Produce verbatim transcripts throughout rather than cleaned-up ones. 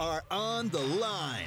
are on the line.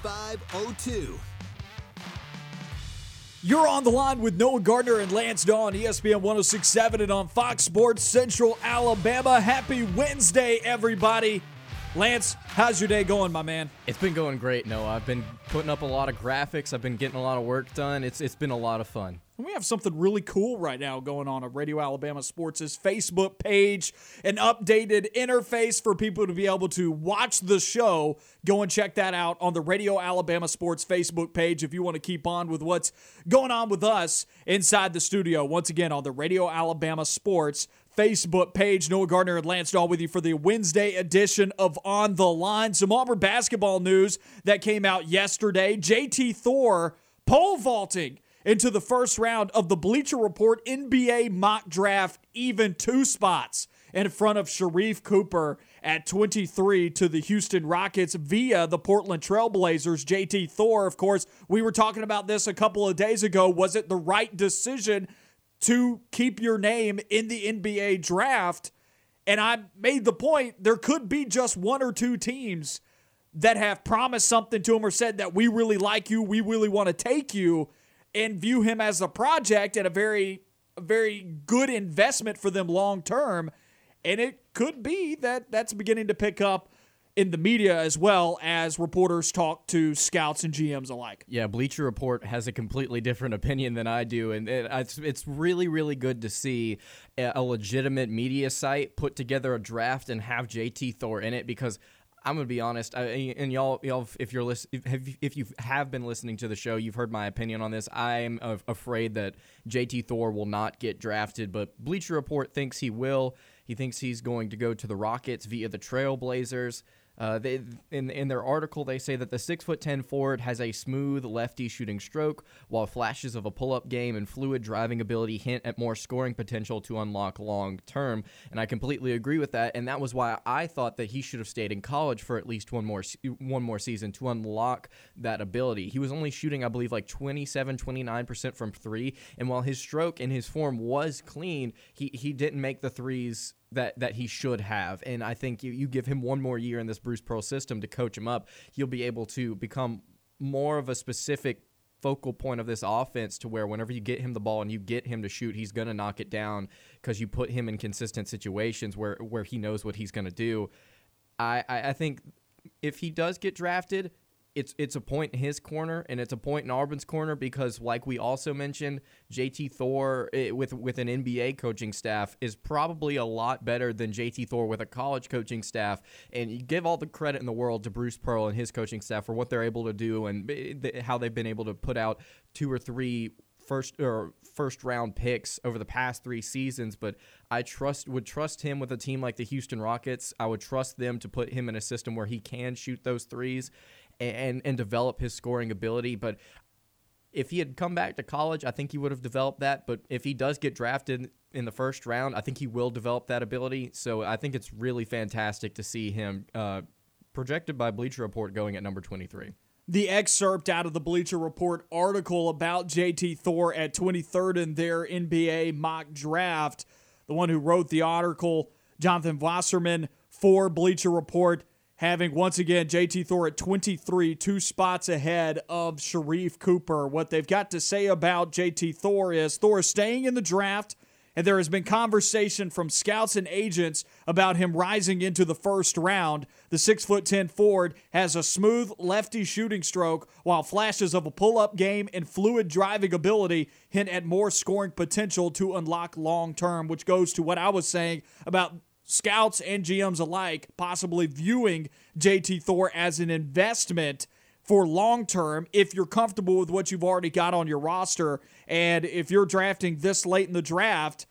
five oh two. You're on the line with Noah Gardner and Lance Daw on E S P N ten sixty-seven and on Fox Sports Central Alabama. Happy Wednesday, everybody. Lance, how's your day going, my man? It's been going great, Noah. I've been putting up a lot of graphics. I've been getting a lot of work done. It's It's been a lot of fun. And we have something really cool right now going on at Radio Alabama Sports' Facebook page, an updated interface for people to be able to watch the show. Go and check that out on the Radio Alabama Sports Facebook page if you want to keep on with what's going on with us inside the studio. Once again, on the Radio Alabama Sports Facebook page. Noah Gardner and Lance Dahl with you for the Wednesday edition of On the Line. Some Auburn basketball news that came out yesterday. J T Thor pole vaulting into the first round of the Bleacher Report N B A mock draft, even two spots in front of Sharif Cooper at twenty-three to the Houston Rockets via the Portland Trailblazers. J T Thor, of course, we were talking about this a couple of days ago. Was it the right decision to keep your name in the N B A draft? And I made the point, there could be just one or two teams that have promised something to him or said that we really like you, we really want to take you, and view him as a project and a very, a very good investment for them long term. And it could be that that's beginning to pick up in the media as well as reporters talk to scouts and G Ms alike. Yeah, Bleacher Report has a completely different opinion than I do, and it's it's really, really good to see a legitimate media site put together a draft and have J T Thor in it, because I'm going to be honest, I, and y'all, y'all, if you're listening, if you have been listening to the show, you've heard my opinion on this. I'm afraid that J T Thor will not get drafted, but Bleacher Report thinks he will. He thinks he's going to go to the Rockets via the Trailblazers. Uh, they in in their article, they say that the six foot ten forward has a smooth lefty shooting stroke, while flashes of a pull up game and fluid driving ability hint at more scoring potential to unlock long term. And I completely agree with that. And that was why I thought that he should have stayed in college for at least one more one more season to unlock that ability. He was only shooting, I believe, like twenty-seven, twenty-nine percent from three. And while his stroke and his form was clean, he he didn't make the threes that that he should have. And I think you, you give him one more year in this Bruce Pearl system to coach him up, he'll be able to become more of a specific focal point of this offense, to where whenever you get him the ball and you get him to shoot, he's going to knock it down, because you put him in consistent situations where, where he knows what he's going to do. I, I, I think if he does get drafted, it's it's a point in his corner, and it's a point in Auburn's corner, because, like we also mentioned, J T Thor with with an N B A coaching staff is probably a lot better than J T Thor with a college coaching staff. And you give all the credit in the world to Bruce Pearl and his coaching staff for what they're able to do and how they've been able to put out two or three first or first round picks over the past three seasons. But I trust would trust him with a team like the Houston Rockets. I would trust them to put him in a system where he can shoot those threes and and develop his scoring ability. But if he had come back to college, I think he would have developed that. But if he does get drafted in the first round, I think he will develop that ability. So I think it's really fantastic to see him uh, projected by Bleacher Report going at number twenty-three. The excerpt out of the Bleacher Report article about J T Thor at twenty-third in their N B A mock draft, the one who wrote the article, Jonathan Wasserman, for Bleacher Report, having, once again, J T Thor at twenty-three, two spots ahead of Sharif Cooper. What they've got to say about J T Thor is, Thor is staying in the draft, and there has been conversation from scouts and agents about him rising into the first round. The six foot ten forward has a smooth lefty shooting stroke, while flashes of a pull-up game and fluid driving ability hint at more scoring potential to unlock long-term, which goes to what I was saying about scouts and G Ms alike possibly viewing J T Thor as an investment for long-term if you're comfortable with what you've already got on your roster. And if you're drafting this late in the draft,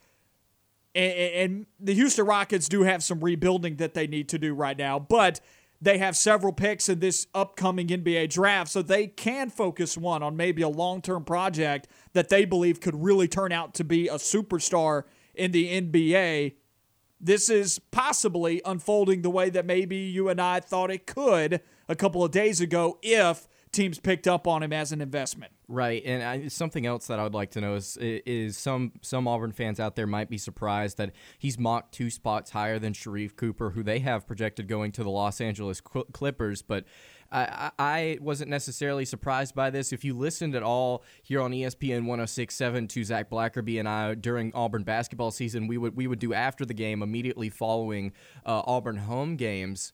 and, and the Houston Rockets do have some rebuilding that they need to do right now, but They have several picks in this upcoming N B A draft, so they can focus one on maybe a long-term project that they believe could really turn out to be a superstar in the N B A. This is possibly unfolding the way that maybe you and I thought it could a couple of days ago if teams picked up on him as an investment. Right, and I, something else that I would like to know is, is some some Auburn fans out there might be surprised that he's mocked two spots higher than Sharif Cooper, who they have projected going to the Los Angeles Clippers, but I, I wasn't necessarily surprised by this. If you listened at all here on E S P N one oh six point seven to Zach Blackerby and I during Auburn basketball season, we would we would do after the game immediately following uh, Auburn home games.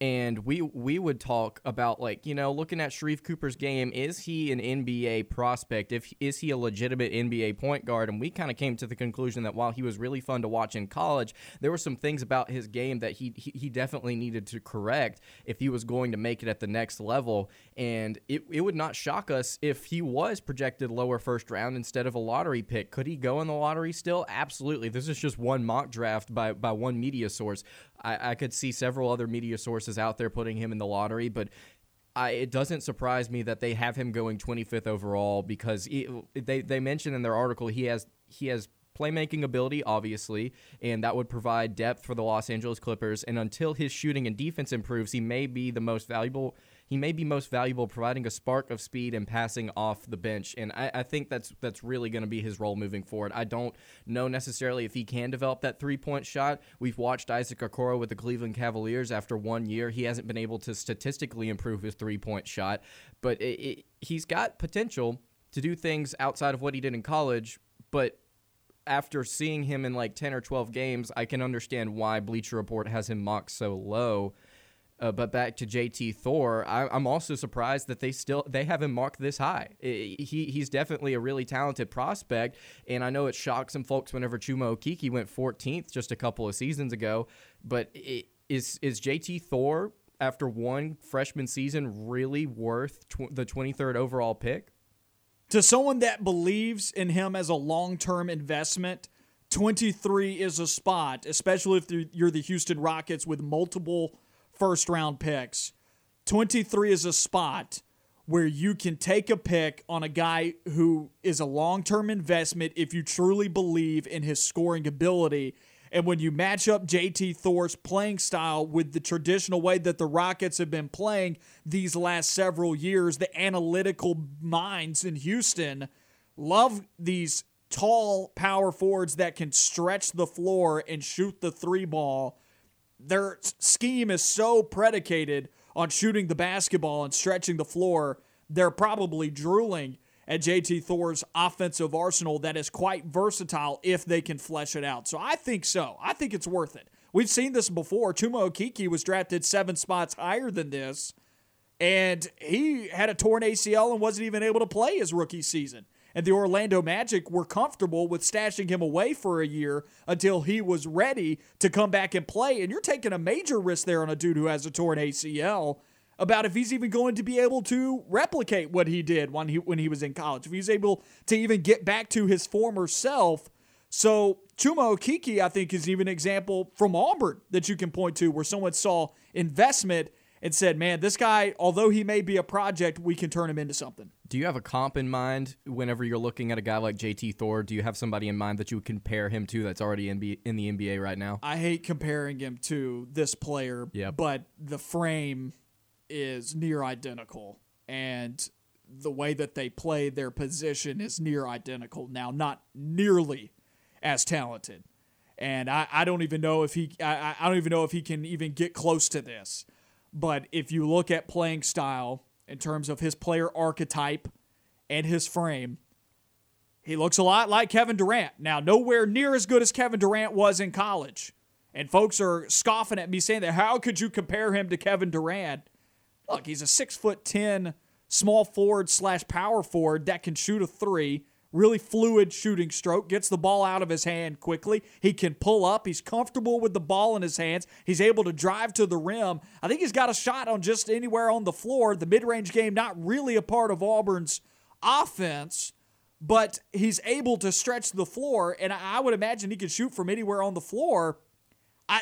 And we we would talk about, like, you know, looking at Sharif Cooper's game, is he an N B A prospect? If is he a legitimate N B A point guard? And we kind of came to the conclusion that while he was really fun to watch in college, there were some things about his game that he he, he definitely needed to correct if he was going to make it at the next level. And it, it would not shock us if he was projected lower first round instead of a lottery pick. Could he go in the lottery still? Absolutely. This is just one mock draft by, by one media source. I, I could see several other media sources out there putting him in the lottery, but I, it doesn't surprise me that they have him going twenty-fifth overall because he, they they mentioned in their article he has he has playmaking ability, obviously, and that would provide depth for the Los Angeles Clippers. And until his shooting and defense improves, he may be the most valuable. He may be most valuable, providing a spark of speed and passing off the bench. And I, I think that's that's really going to be his role moving forward. I don't know necessarily if he can develop that three-point shot. We've watched Isaac Okoro with the Cleveland Cavaliers. After one year, he hasn't been able to statistically improve his three-point shot. But it, it, he's got potential to do things outside of what he did in college, but after seeing him in like ten or twelve games, I can understand why Bleacher Report has him mocked so low. Uh, but back to J T Thor, I, I'm also surprised that they still they have him marked this high. He he's definitely a really talented prospect, and I know it shocked some folks whenever Chuma Okeke went fourteenth just a couple of seasons ago. But it, is is J T Thor after one freshman season really worth tw- the twenty-third overall pick? To someone that believes in him as a long-term investment, twenty-three is a spot, especially if you're the Houston Rockets with multiple first round picks. twenty-three is a spot where you can take a pick on a guy who is a long-term investment if you truly believe in his scoring ability. And when you match up J T Thor's playing style with the traditional way that the Rockets have been playing these last several years, the analytical minds in Houston love these tall power forwards that can stretch the floor and shoot the three ball. Their scheme is so predicated on shooting the basketball and stretching the floor, they're probably drooling at J T Thor's offensive arsenal that is quite versatile if they can flesh it out. So I think so. I think it's worth it. We've seen this before. Chuma Okeke was drafted seven spots higher than this, and he had a torn A C L and wasn't even able to play his rookie season. And the Orlando Magic were comfortable with stashing him away for a year until he was ready to come back and play. And you're taking a major risk there on a dude who has a torn A C L about if he's even going to be able to replicate what he did when he when he was in college, if he's able to even get back to his former self. So Chuma Okeke, I think, is even an example from Auburn that you can point to where someone saw investment and said, man, this guy, although he may be a project, we can turn him into something. Do you have a comp in mind whenever you're looking at a guy like J T Thor? Do you have somebody in mind that you would compare him to that's already in the N B A right now? I hate comparing him to this player, yep. But the frame is near identical, and the way that they play their position is near identical. Now, not nearly as talented, and I, I don't even know if he I, I don't even know if he can even get close to this. But if you look at playing style in terms of his player archetype and his frame, he looks a lot like Kevin Durant. Now, nowhere near as good as Kevin Durant was in college. And folks are scoffing at me saying that, how could you compare him to Kevin Durant? Look, he's a six foot ten small forward slash power forward that can shoot a three, really fluid shooting stroke, gets the ball out of his hand quickly. He can pull up. He's comfortable with the ball in his hands. He's able to drive to the rim. I think he's got a shot on just anywhere on the floor. The mid-range game, not really a part of Auburn's offense, but he's able to stretch the floor, and I would imagine he could shoot from anywhere on the floor. I,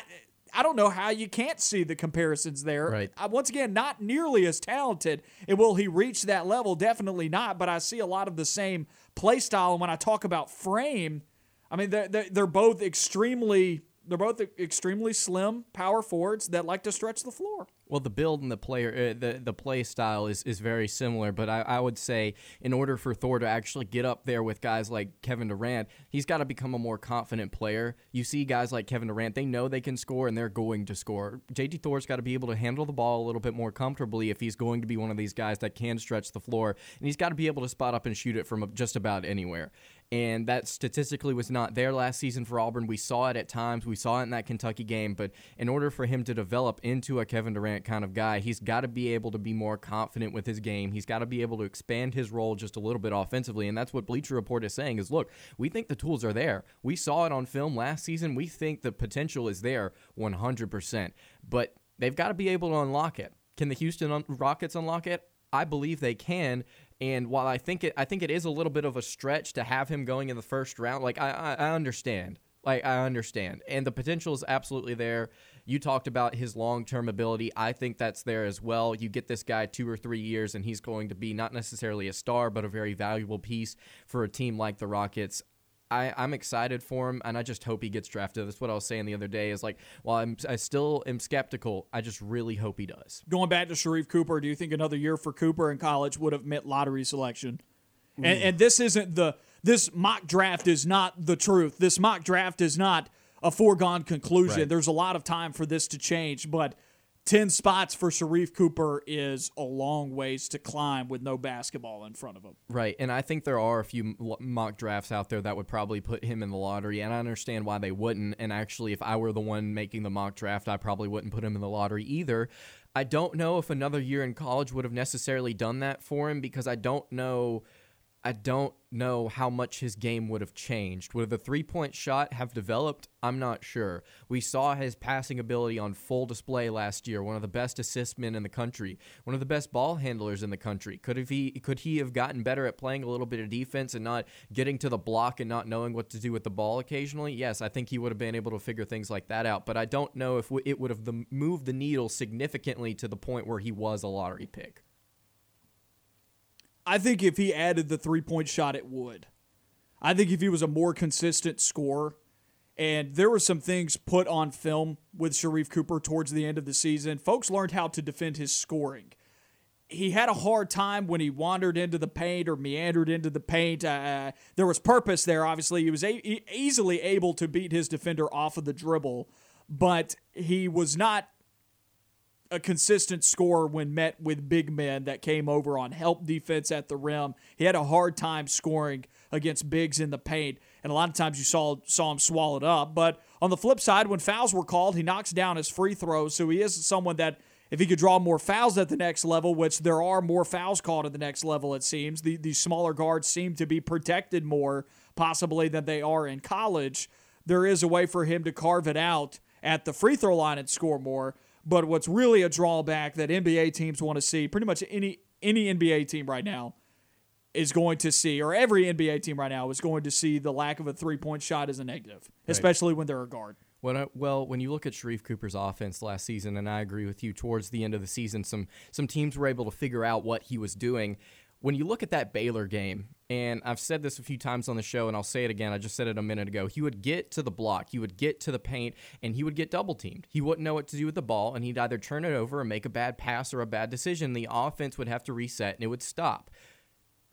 I don't know how you can't see the comparisons there. Right. I, once again, not nearly as talented. And will he reach that level? Definitely not. But I see a lot of the same play style. And when I talk about frame, I mean, they're, they're both extremely they're both extremely slim power forwards that like to stretch the floor. Well, the build and the player, uh, the the play style is, is very similar, but I, I would say in order for Thor to actually get up there with guys like Kevin Durant, he's got to become a more confident player. You see guys like Kevin Durant, they know they can score and they're going to score. J T Thor's got to be able to handle the ball a little bit more comfortably if he's going to be one of these guys that can stretch the floor, and he's got to be able to spot up and shoot it from just about anywhere. And that statistically was not there last season for Auburn. We saw it at times. We saw it in that Kentucky game. But in order for him to develop into a Kevin Durant kind of guy, he's got to be able to be more confident with his game. He's got to be able to expand his role just a little bit offensively. And that's what Bleacher Report is saying is, look, we think the tools are there. We saw it on film last season. We think the potential is there one hundred percent. But they've got to be able to unlock it. Can the Houston Rockets unlock it? I believe they can. And while I think it, I think it is a little bit of a stretch to have him going in the first round. Like I, I, I understand, like I understand, and the potential is absolutely there. You talked about his long-term ability. I think that's there as well. You get this guy two or three years, and he's going to be not necessarily a star, but a very valuable piece for a team like the Rockets. I, I'm excited for him, and I just hope he gets drafted. That's what I was saying the other day is like, while I'm, I still am skeptical, I just really hope he does. Going back to Sharif Cooper, do you think another year for Cooper in college would have meant lottery selection? Mm. And, and this isn't the – this mock draft is not the truth. This mock draft is not a foregone conclusion. Right. There's a lot of time for this to change, but ten spots for Sharif Cooper is a long ways to climb with no basketball in front of him. Right, and I think there are a few mock drafts out there that would probably put him in the lottery, and I understand why they wouldn't. And actually, if I were the one making the mock draft, I probably wouldn't put him in the lottery either. I don't know if another year in college would have necessarily done that for him because I don't know... I don't know how much his game would have changed. Would the three-point shot have developed? I'm not sure. We saw his passing ability on full display last year, one of the best assist men in the country, one of the best ball handlers in the country. Could have he could he have gotten better at playing a little bit of defense and not getting to the block and not knowing what to do with the ball occasionally? Yes, I think he would have been able to figure things like that out, but I don't know if it would have moved the needle significantly to the point where he was a lottery pick. I think if he added the three-point shot, it would. I think if he was a more consistent scorer, and there were some things put on film with Sharif Cooper towards the end of the season, folks learned how to defend his scoring. He had a hard time when he wandered into the paint or meandered into the paint. Uh, there was purpose there, obviously. He was a- easily able to beat his defender off of the dribble, but he was not a consistent scorer when met with big men that came over on help defense at the rim. He had a hard time scoring against bigs in the paint, and a lot of times you saw saw him swallowed up. But on the flip side, when fouls were called, he knocks down his free throws, so he is someone that if he could draw more fouls at the next level, which there are more fouls called at the next level, it seems. The, the smaller guards seem to be protected more, possibly, than they are in college. There is a way for him to carve it out at the free throw line and score more. But what's really a drawback that N B A teams want to see, pretty much any any N B A team right now is going to see, or every N B A team right now is going to see the lack of a three-point shot as a negative, right, especially when they're a guard. When I, well, when you look at Sharif Cooper's offense last season, and I agree with you, towards the end of the season, some some teams were able to figure out what he was doing. When you look at that Baylor game, and I've said this a few times on the show, and I'll say it again. I just said it a minute ago. He would get to the block. He would get to the paint, and he would get double-teamed. He wouldn't know what to do with the ball, and he'd either turn it over or make a bad pass or a bad decision. The offense would have to reset, and it would stop.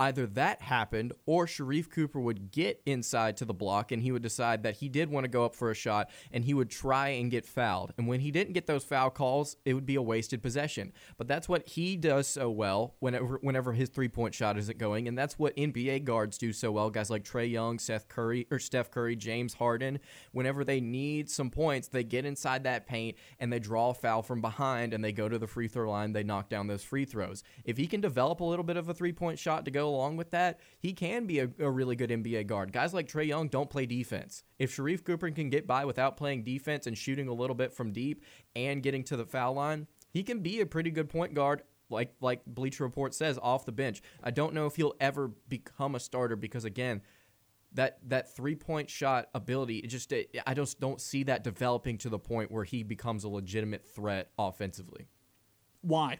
Either that happened or Sharif Cooper would get inside to the block and he would decide that he did want to go up for a shot and he would try and get fouled. And when he didn't get those foul calls, it would be a wasted possession. But that's what he does so well whenever whenever his three-point shot isn't going, and that's what N B A guards do so well. Guys like Trae Young, Seth Curry, or Steph Curry, James Harden, whenever they need some points, they get inside that paint and they draw a foul from behind and they go to the free throw line, they knock down those free throws. If he can develop a little bit of a three-point shot to go along with that, he can be a, a really good N B A guard. Guys like Trae Young don't play defense. If Sharif Cooper can get by without playing defense and shooting a little bit from deep and getting to the foul line, he can be a pretty good point guard, like like Bleacher Report says, off the bench. I don't know if he'll ever become a starter because, again, that that three-point shot ability, it just it, I just don't see that developing to the point where he becomes a legitimate threat offensively. Why?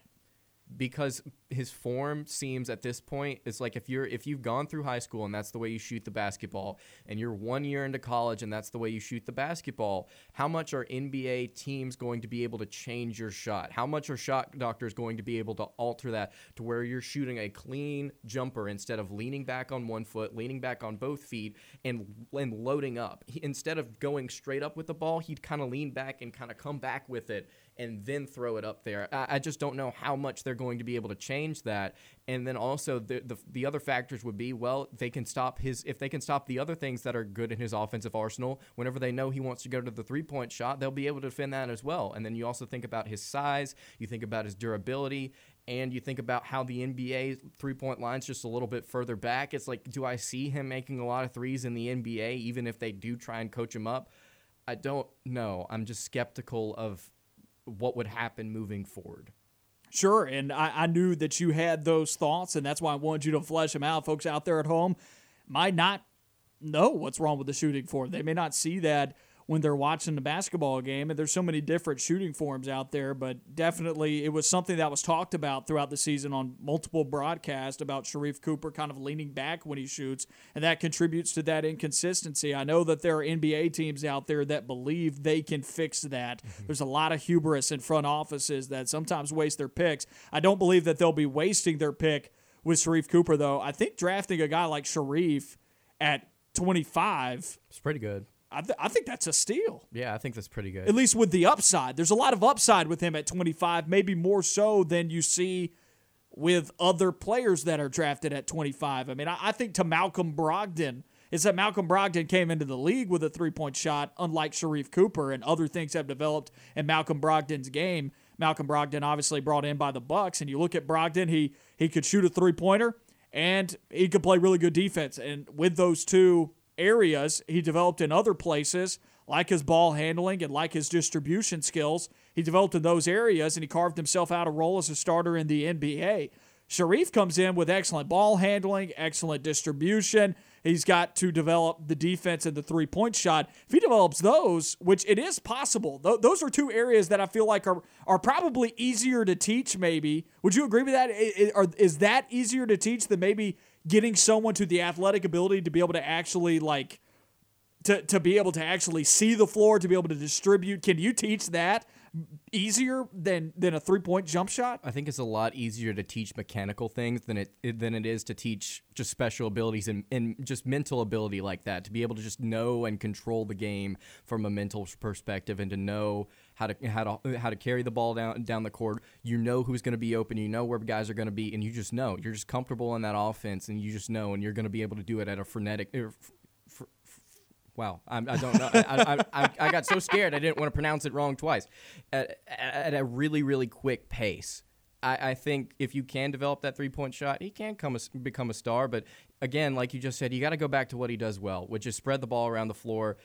Because his form seems at this point, it's like if you're if you've gone through high school and that's the way you shoot the basketball, and you're one year into college and that's the way you shoot the basketball, how much are N B A teams going to be able to change your shot? How much are shot doctors going to be able to alter that to where you're shooting a clean jumper instead of leaning back on one foot, leaning back on both feet, and and loading up? He, instead of going straight up with the ball, he'd kind of lean back and kind of come back with it and then throw it up there. I, I just don't know how much they're going to be able to change that. And then also the, the the other factors would be, well, they can stop his if they can stop the other things that are good in his offensive arsenal. Whenever they know he wants to go to the three-point shot, they'll be able to defend that as well. And then you also think about his size, you think about his durability, and you think about how the N B A three-point line's just a little bit further back. It's like, do I see him making a lot of threes in the N B A, even if they do try and coach him up? I don't know. I'm just skeptical of what would happen moving forward. Sure, and I, I knew that you had those thoughts, and that's why I wanted you to flesh them out. Folks out there at home might not know what's wrong with the shooting form. They may not see that when they're watching the basketball game, and there's so many different shooting forms out there, but definitely it was something that was talked about throughout the season on multiple broadcasts about Sharif Cooper kind of leaning back when he shoots, and that contributes to that inconsistency. I know that there are N B A teams out there that believe they can fix that. Mm-hmm. There's a lot of hubris in front offices that sometimes waste their picks. I don't believe that they'll be wasting their pick with Sharif Cooper, though. I think drafting a guy like Sharif at twenty-five is pretty good. I, th- I think that's a steal. Yeah, I think that's pretty good. At least with the upside. There's a lot of upside with him at twenty-five, maybe more so than you see with other players that are drafted at twenty-five. I mean, I, I think to Malcolm Brogdon, it's that Malcolm Brogdon came into the league with a three-point shot, unlike Sharif Cooper, and other things have developed in Malcolm Brogdon's game. Malcolm Brogdon obviously brought in by the Bucks, and you look at Brogdon, he he could shoot a three-pointer, and he could play really good defense. And with those two areas he developed in other places, like his ball handling and like his distribution skills, he developed in those areas, and he carved himself out a role as a starter in the N B A. Sharif comes in with excellent ball handling, excellent distribution. He's got to develop the defense and the three-point shot. If he develops those, which it is possible, th- those are two areas that I feel like are are probably easier to teach maybe. Would you agree with that? Is that easier to teach than maybe getting someone to the athletic ability to be able to actually, like, to, to be able to actually see the floor, to be able to distribute? Can you teach that easier than than a three-point jump shot? I think it's a lot easier to teach mechanical things than it than it is to teach just special abilities and, and just mental ability like that, to be able to just know and control the game from a mental perspective and to know how to how to how to carry the ball down down the court. You know who's going to be open, you know where guys are going to be, and you just know. You're just comfortable in that offense, and you just know, and you're going to be able to do it at a frenetic er, fr- Wow, I'm, I don't know. I, I, I, I got so scared I didn't want to pronounce it wrong twice. At, at a really, really quick pace. I, I think if you can develop that three-point shot, he can come a, become a star. But again, like you just said, you got to go back to what he does well, which is spread the ball around the floor.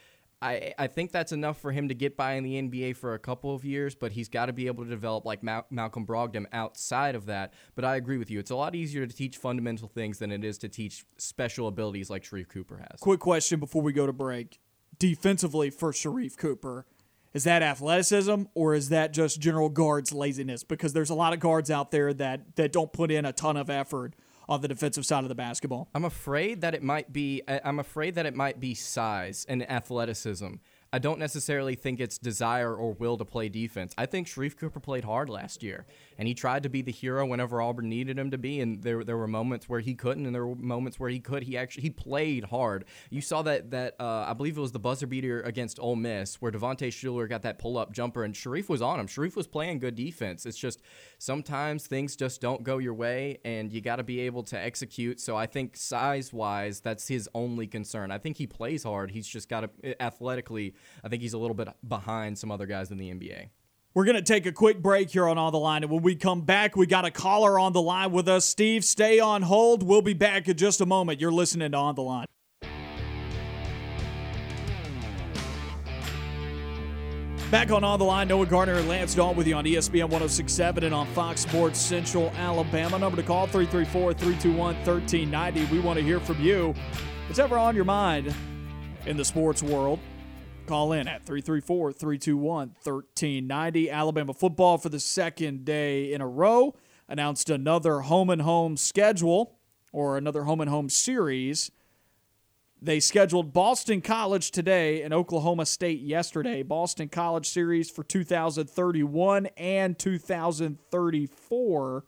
I, I think that's enough for him to get by in the N B A for a couple of years, but he's got to be able to develop like Mal- Malcolm Brogdon outside of that. But I agree with you. It's a lot easier to teach fundamental things than it is to teach special abilities like Sharif Cooper has. Quick question before we go to break. Defensively for Sharif Cooper, is that athleticism or is that just general guards laziness? Because there's a lot of guards out there that, that don't put in a ton of effort on the defensive side of the basketball. I'm afraid that it might be I'm afraid that it might be size and athleticism. I don't necessarily think it's desire or will to play defense. I think Sharif Cooper played hard last year, and he tried to be the hero whenever Auburn needed him to be, and there there were moments where he couldn't, and there were moments where he could. He actually he played hard. You saw that, that uh, I believe it was the buzzer beater against Ole Miss, where Devontae Schuler got that pull-up jumper, and Sharif was on him. Sharif was playing good defense. It's just sometimes things just don't go your way, and you got to be able to execute. So I think size-wise, that's his only concern. I think he plays hard. He's just got to athletically – I think he's a little bit behind some other guys in the N B A. We're going to take a quick break here on On the Line, and when we come back, we got a caller on the line with us. Steve, stay on hold. We'll be back in just a moment. You're listening to On the Line. Back on On the Line, Noah Gardner and Lance Dahl with you on E S P N one oh six point seven and on Fox Sports Central Alabama. Number to call, three three four, three two one, one three nine zero. We want to hear from you. What's ever on your mind in the sports world, call in at three three four, three two one, one three nine zero. Alabama football for the second day in a row announced another home-and-home schedule or another home-and-home series. They scheduled Boston College today and Oklahoma State yesterday. Boston College series for two thousand thirty-one and two thousand thirty-four.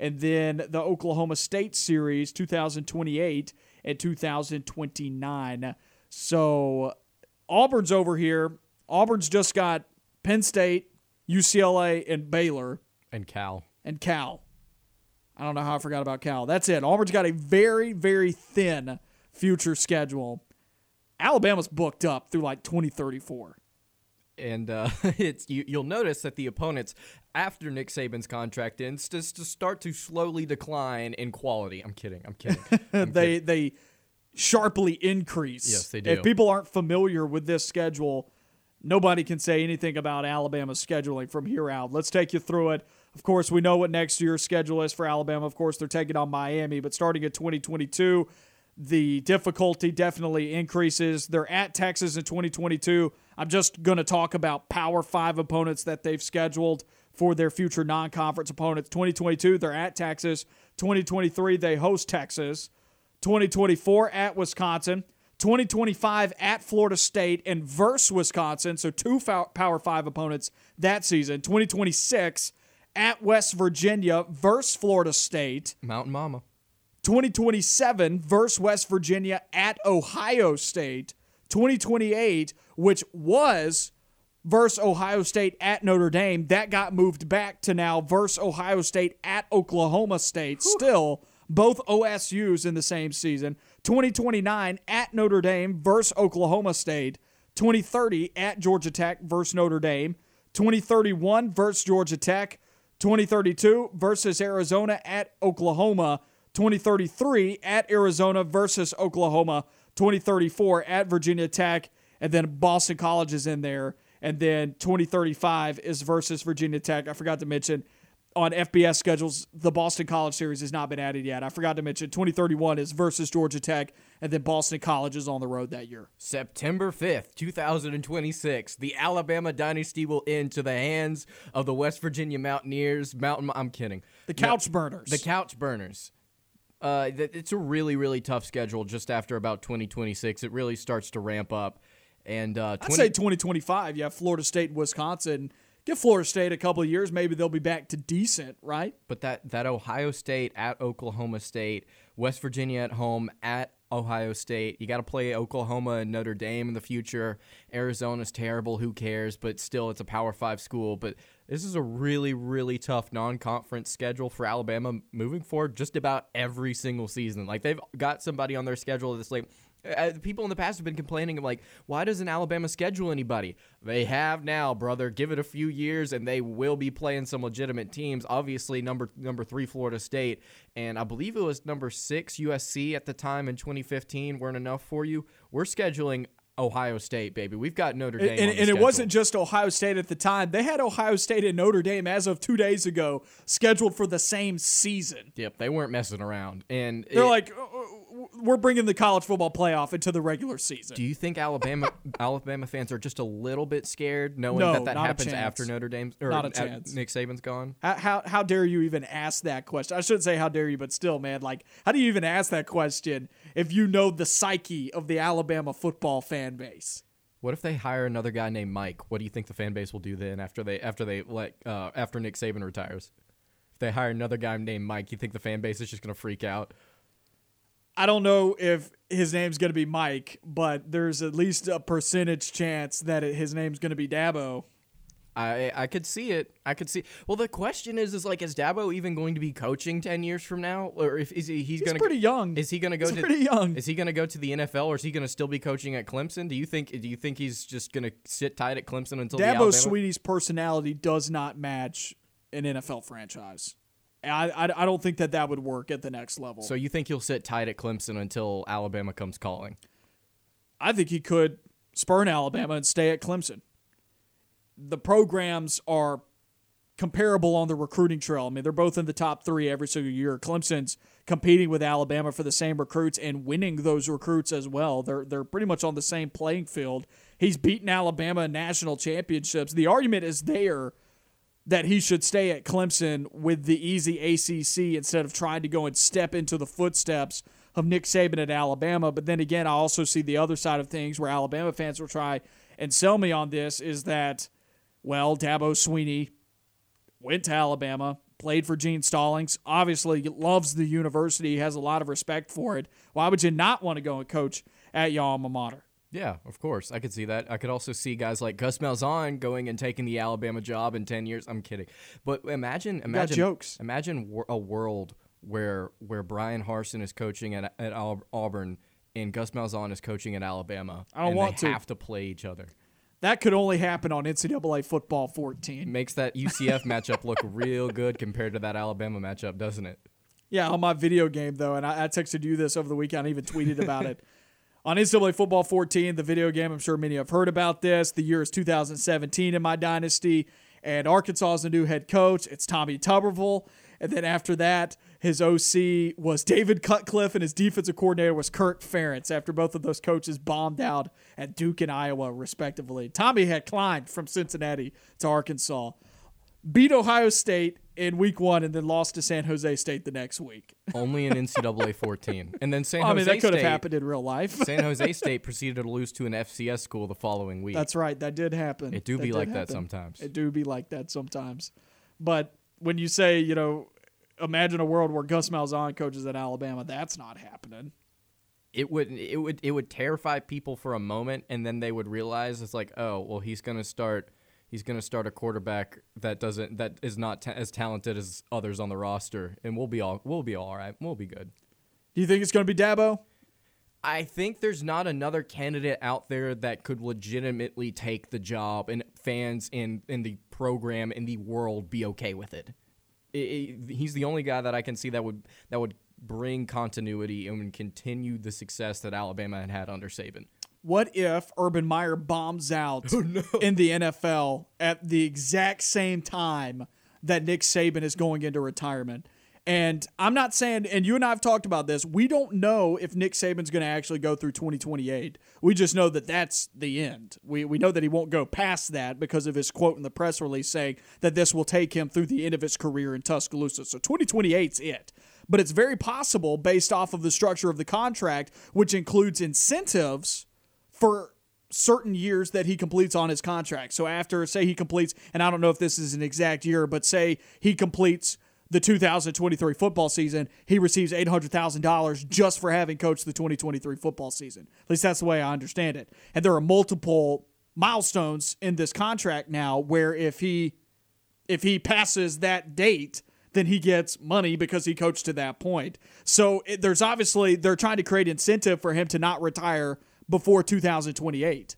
And then the Oklahoma State series, two thousand twenty-eight and two thousand twenty-nine. So Auburn's over here. Auburn's just got Penn State, U C L A, and Baylor. And Cal. And Cal. I don't know how I forgot about Cal. That's it. Auburn's got a very, very thin future schedule. Alabama's booked up through like twenty thirty-four. And uh, it's you, you'll notice that the opponents, after Nick Saban's contract ends, just to start to slowly decline in quality. I'm kidding. I'm kidding. I'm they kidding. They sharply increase. Yes, they do. If people aren't familiar with this schedule, nobody can say anything about Alabama's scheduling from here out. Let's take you through it. Of course, we know what next year's schedule is for Alabama. Of course, they're taking on Miami, but starting in twenty twenty-two, the difficulty definitely increases. They're at Texas in twenty twenty-two. I'm just going to talk about Power Five opponents that they've scheduled for their future non-conference opponents. twenty twenty-two, they're at Texas. twenty twenty-three, they host Texas. twenty twenty-four, at Wisconsin. twenty twenty-five, at Florida State and versus Wisconsin. So two Power Five opponents that season. twenty twenty-six, at West Virginia versus Florida State. Mountain Mama. twenty twenty-seven versus West Virginia at Ohio State. twenty twenty-eight, which was versus Ohio State at Notre Dame. That got moved back to now versus Ohio State at Oklahoma State. Whew. Still, both O S Us in the same season. twenty twenty-nine at Notre Dame versus Oklahoma State. twenty thirty at Georgia Tech versus Notre Dame. twenty thirty-one versus Georgia Tech. twenty thirty-two versus Arizona at Oklahoma. twenty thirty-three at Arizona versus Oklahoma, twenty thirty-four at Virginia Tech, and then Boston College is in there, and then twenty thirty-five is versus Virginia Tech. I forgot to mention, on F B S schedules, the Boston College series has not been added yet. I forgot to mention, twenty thirty-one is versus Georgia Tech, and then Boston College is on the road that year. September fifth, two thousand twenty-six, the Alabama dynasty will end to the hands of the West Virginia Mountaineers. Mountain, I'm kidding. The Couch no, Burners. The Couch Burners. Uh, it's a really, really tough schedule just after about twenty twenty-six. It really starts to ramp up. And uh, twenty- I'd say twenty twenty-five, you have Florida State and Wisconsin. Give Florida State a couple of years, maybe they'll be back to decent, right? But that, that Ohio State at Oklahoma State, West Virginia at home at Ohio State. You got to play Oklahoma and Notre Dame in the future. Arizona's terrible. Who cares? But still, it's a Power Five school. But this is a really, really tough non-conference schedule for Alabama moving forward just about every single season. Like, they've got somebody on their schedule that's like, uh, people in the past have been complaining of, like, why doesn't Alabama schedule anybody? They have now, brother. Give it a few years, and they will be playing some legitimate teams. Obviously, number number three, Florida State, and I believe it was number six, U S C at the time in twenty fifteen weren't enough for you. We're scheduling Ohio State, baby. We've got Notre Dame. And, and, and it schedule. Wasn't just Ohio State at the time. They had Ohio State and Notre Dame as of two days ago scheduled for the same season. Yep, they weren't messing around. And They're it, like, we're bringing the college football playoff into the regular season. Do you think Alabama Alabama fans are just a little bit scared knowing no, that that happens after Notre Dame or not a chance. Nick Saban's gone? How, how how dare you even ask that question? I shouldn't say how dare you, but still, man, like, how do you even ask that question if you know the psyche of the Alabama football fan base? What if they hire another guy named Mike? What do you think the fan base will do then after they after they let uh, after Nick Saban retires? If they hire another guy named Mike, you think the fan base is just going to freak out? I don't know if his name's going to be Mike, but there's at least a percentage chance that it, his name's going to be Dabo. I I could see it. I could see. Well, the question is, is like, is Dabo even going to be coaching ten years from now, or if is he? He's, he's going pretty young. Is he going to go he's to pretty young? Is he going to go to the N F L, or is he going to still be coaching at Clemson? Do you think? Do you think he's just going to sit tight at Clemson until Dabo Swinney's personality does not match an N F L franchise? I, I, I don't think that that would work at the next level. So you think he'll sit tight at Clemson until Alabama comes calling? I think he could spurn Alabama and stay at Clemson. The programs are comparable on the recruiting trail. I mean, they're both in the top three every single year. Clemson's competing with Alabama for the same recruits and winning those recruits as well. They're they're pretty much on the same playing field. He's beaten Alabama in national championships. The argument is there that he should stay at Clemson with the easy A C C instead of trying to go and step into the footsteps of Nick Saban at Alabama. But then again, I also see the other side of things where Alabama fans will try and sell me on this is that, well, Dabo Swinney went to Alabama, played for Gene Stallings, obviously loves the university, has a lot of respect for it. Why would you not want to go and coach at your alma mater? Yeah, of course. I could see that. I could also see guys like Gus Malzahn going and taking the Alabama job in ten years. I'm kidding. But imagine imagine jokes. Imagine a world where where Brian Harsin is coaching at, at Auburn and Gus Malzahn is coaching at Alabama. I don't and want they to. have to play each other. That could only happen on N C double A Football fourteen. Makes that U C F matchup look real good compared to that Alabama matchup, doesn't it? Yeah, on my video game, though, and I, I texted you this over the weekend. I even tweeted about it. On N C double A Football fourteen, the video game, I'm sure many have heard about this. The year is two thousand seventeen in my dynasty, and Arkansas is the new head coach. It's Tommy Tuberville. And then after that, his O C was David Cutcliffe, and his defensive coordinator was Kurt Ferentz, after both of those coaches bombed out at Duke and Iowa, respectively. Tommy had climbed from Cincinnati to Arkansas, beat Ohio State in week one, and then lost to San Jose State the next week. Only in N C double A fourteen. And then San well, Jose State. I mean, that could State, have happened in real life. San Jose State proceeded to lose to an F C S school the following week. That's right. That did happen. It do that be like happen. that sometimes. It do be like that sometimes. But when you say, you know, imagine a world where Gus Malzahn coaches at Alabama, that's not happening. It would it would it would terrify people for a moment, and then they would realize it's like, oh, well, he's going to start he's going to start a quarterback that doesn't that is not ta- as talented as others on the roster, and we'll be all we'll be all right. We'll be good. Do you think it's going to be Dabo? I think there's not another candidate out there that could legitimately take the job and fans in in the program in the world be okay with it. It, it, he's the only guy that I can see that would that would bring continuity and continue the success that Alabama had had under Saban. What if Urban Meyer bombs out oh, no. in the N F L at the exact same time that Nick Saban is going into retirement? And I'm not saying, and you and I have talked about this, we don't know if Nick Saban's going to actually go through twenty twenty-eight. We just know that that's the end. We we know that he won't go past that because of his quote in the press release saying that this will take him through the end of his career in Tuscaloosa. So twenty twenty-eight's it. But it's very possible based off of the structure of the contract, which includes incentives for certain years that he completes on his contract. So after, say he completes, and I don't know if this is an exact year, but say he completes the two thousand twenty-three football season, he receives eight hundred thousand dollars just for having coached the twenty twenty-three football season. At least that's the way I understand it. And there are multiple milestones in this contract now where if he if he passes that date, then he gets money because he coached to that point. So it, there's obviously, they're trying to create incentive for him to not retire before two thousand twenty-eight.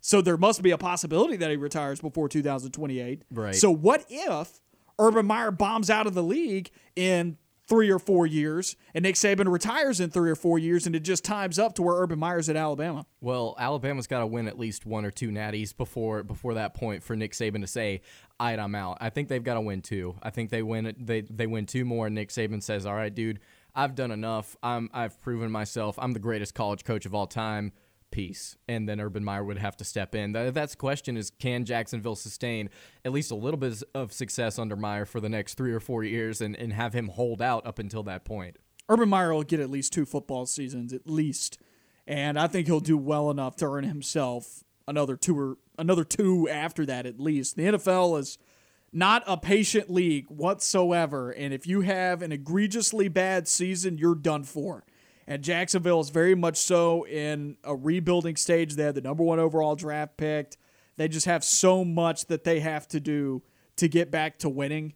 So there must be a possibility that he retires before two thousand twenty-eight. Right. So what if Urban Meyer bombs out of the league in three or four years, and Nick Saban retires in three or four years, and it just times up to where Urban Meyer's at Alabama? Well, Alabama's got to win at least one or two natties before before that point for Nick Saban to say, all right, I'm out. I think they've got to win two. I think they win they they win two more, and Nick Saban says, all right, dude, I've done enough. I'm, I've proven myself. I'm the greatest college coach of all time. Peace. And then Urban Meyer would have to step in. That's the question is, can Jacksonville sustain at least a little bit of success under Meyer for the next three or four years and, and have him hold out up until that point? Urban Meyer will get at least two football seasons, at least. And I think he'll do well enough to earn himself another two or another two after that, at least. The N F L is not a patient league whatsoever. And if you have an egregiously bad season, you're done for. And Jacksonville is very much so in a rebuilding stage. They had the number one overall draft pick. They just have so much that they have to do to get back to winning.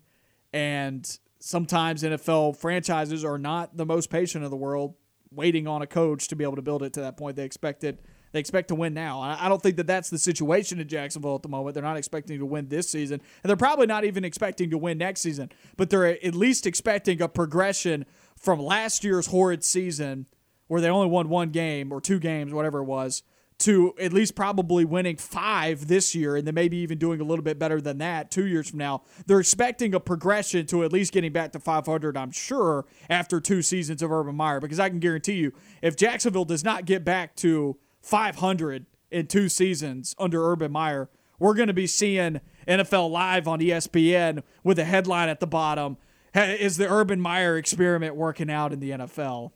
And sometimes N F L franchises are not the most patient in the world, waiting on a coach to be able to build it to that point. They expect it. They expect to win now. I don't think that that's the situation in Jacksonville at the moment. They're not expecting to win this season, and they're probably not even expecting to win next season. But they're at least expecting a progression from last year's horrid season where they only won one game or two games, whatever it was, to at least probably winning five this year and then maybe even doing a little bit better than that two years from now. They're expecting a progression to at least getting back to five hundred, I'm sure, after two seasons of Urban Meyer, because I can guarantee you if Jacksonville does not get back to five hundred in two seasons under Urban Meyer, we're going to be seeing N F L Live on E S P N with a headline at the bottom, is the Urban Meyer experiment working out in the N F L?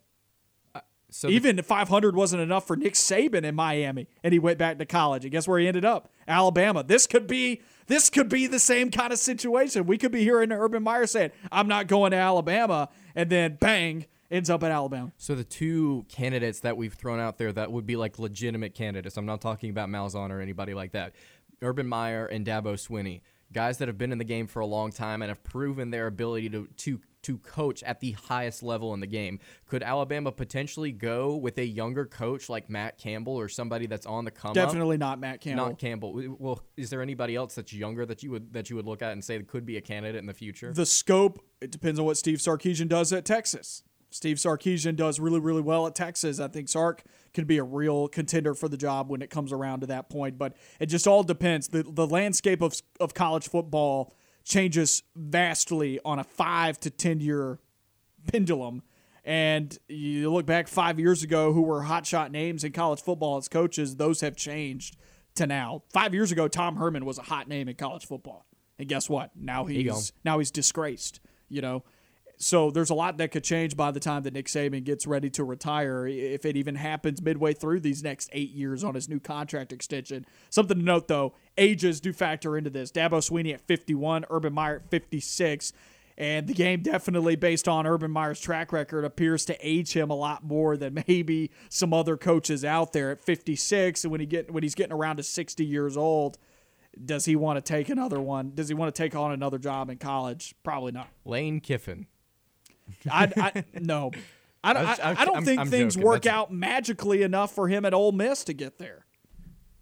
So Even the, five hundred wasn't enough for Nick Saban in Miami, and he went back to college. And guess where he ended up? Alabama. This could be this could be the same kind of situation. We could be hearing Urban Meyer saying, I'm not going to Alabama, and then bang, ends up at Alabama. So the two candidates that we've thrown out there that would be like legitimate candidates, I'm not talking about Malzahn or anybody like that, Urban Meyer and Dabo Swinney, guys that have been in the game for a long time and have proven their ability to to to coach at the highest level in the game. Could Alabama potentially go with a younger coach like Matt Campbell or somebody that's on the come up? Definitely not Matt Campbell. Not Campbell. Well, is there anybody else that's younger that you would that you would look at and say that could be a candidate in the future? The scope, it depends on what Steve Sarkisian does at Texas. Steve Sarkisian does really, really well at Texas. I think Sark could be a real contender for the job when it comes around to that point, but it just all depends. The the landscape of of college football changes vastly on a five to ten year pendulum. And you look back five years ago who were hotshot names in college football as coaches, those have changed to now. Five years ago, Tom Herman was a hot name in college football. And guess what? Now he's now he's disgraced, you know. So there's a lot that could change by the time that Nick Saban gets ready to retire, if it even happens midway through these next eight years on his new contract extension. Something to note, though, ages do factor into this. Dabo Swinney at fifty-one, Urban Meyer at fifty-six. And the game definitely, based on Urban Meyer's track record, appears to age him a lot more than maybe some other coaches out there at fifty-six. And when he get when he's getting around to sixty years old, does he want to take another one? Does he want to take on another job in college? Probably not. Lane Kiffin. I, I no, I don't. I, I don't I'm, think I'm things joking. work That's out magically enough for him at Ole Miss to get there.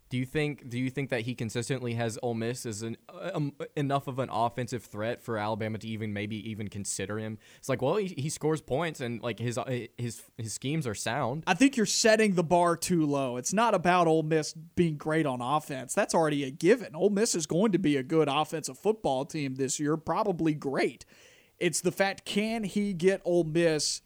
Do you think? Do you think that he consistently has Ole Miss as an um, enough of an offensive threat for Alabama to even maybe even consider him? It's like, well, he, he scores points and like his his his schemes are sound. I think you're setting the bar too low. It's not about Ole Miss being great on offense. That's already a given. Ole Miss is going to be a good offensive football team this year, probably great. It's the fact, can he get Ole Miss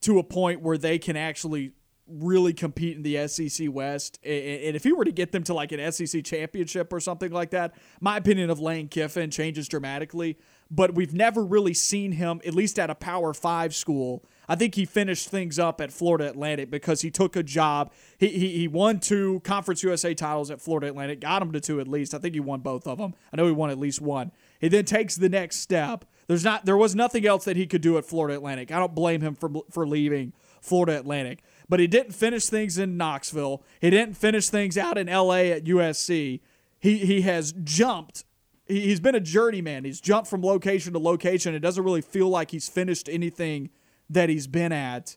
to a point where they can actually really compete in the S E C West? And if he were to get them to like an S E C championship or something like that, my opinion of Lane Kiffin changes dramatically. But we've never really seen him, at least at a Power Five school. I think he finished things up at Florida Atlantic because he took a job. He he, he won two Conference U S A titles at Florida Atlantic, got him to two at least. I think he won both of them. I know he won at least one. He then takes the next step. There's not, there was nothing else that he could do at Florida Atlantic. I don't blame him for for leaving Florida Atlantic. But he didn't finish things in Knoxville. He didn't finish things out in L A at U S C. He he has jumped. He, he's been a journeyman. He's jumped from location to location. It doesn't really feel like he's finished anything that he's been at.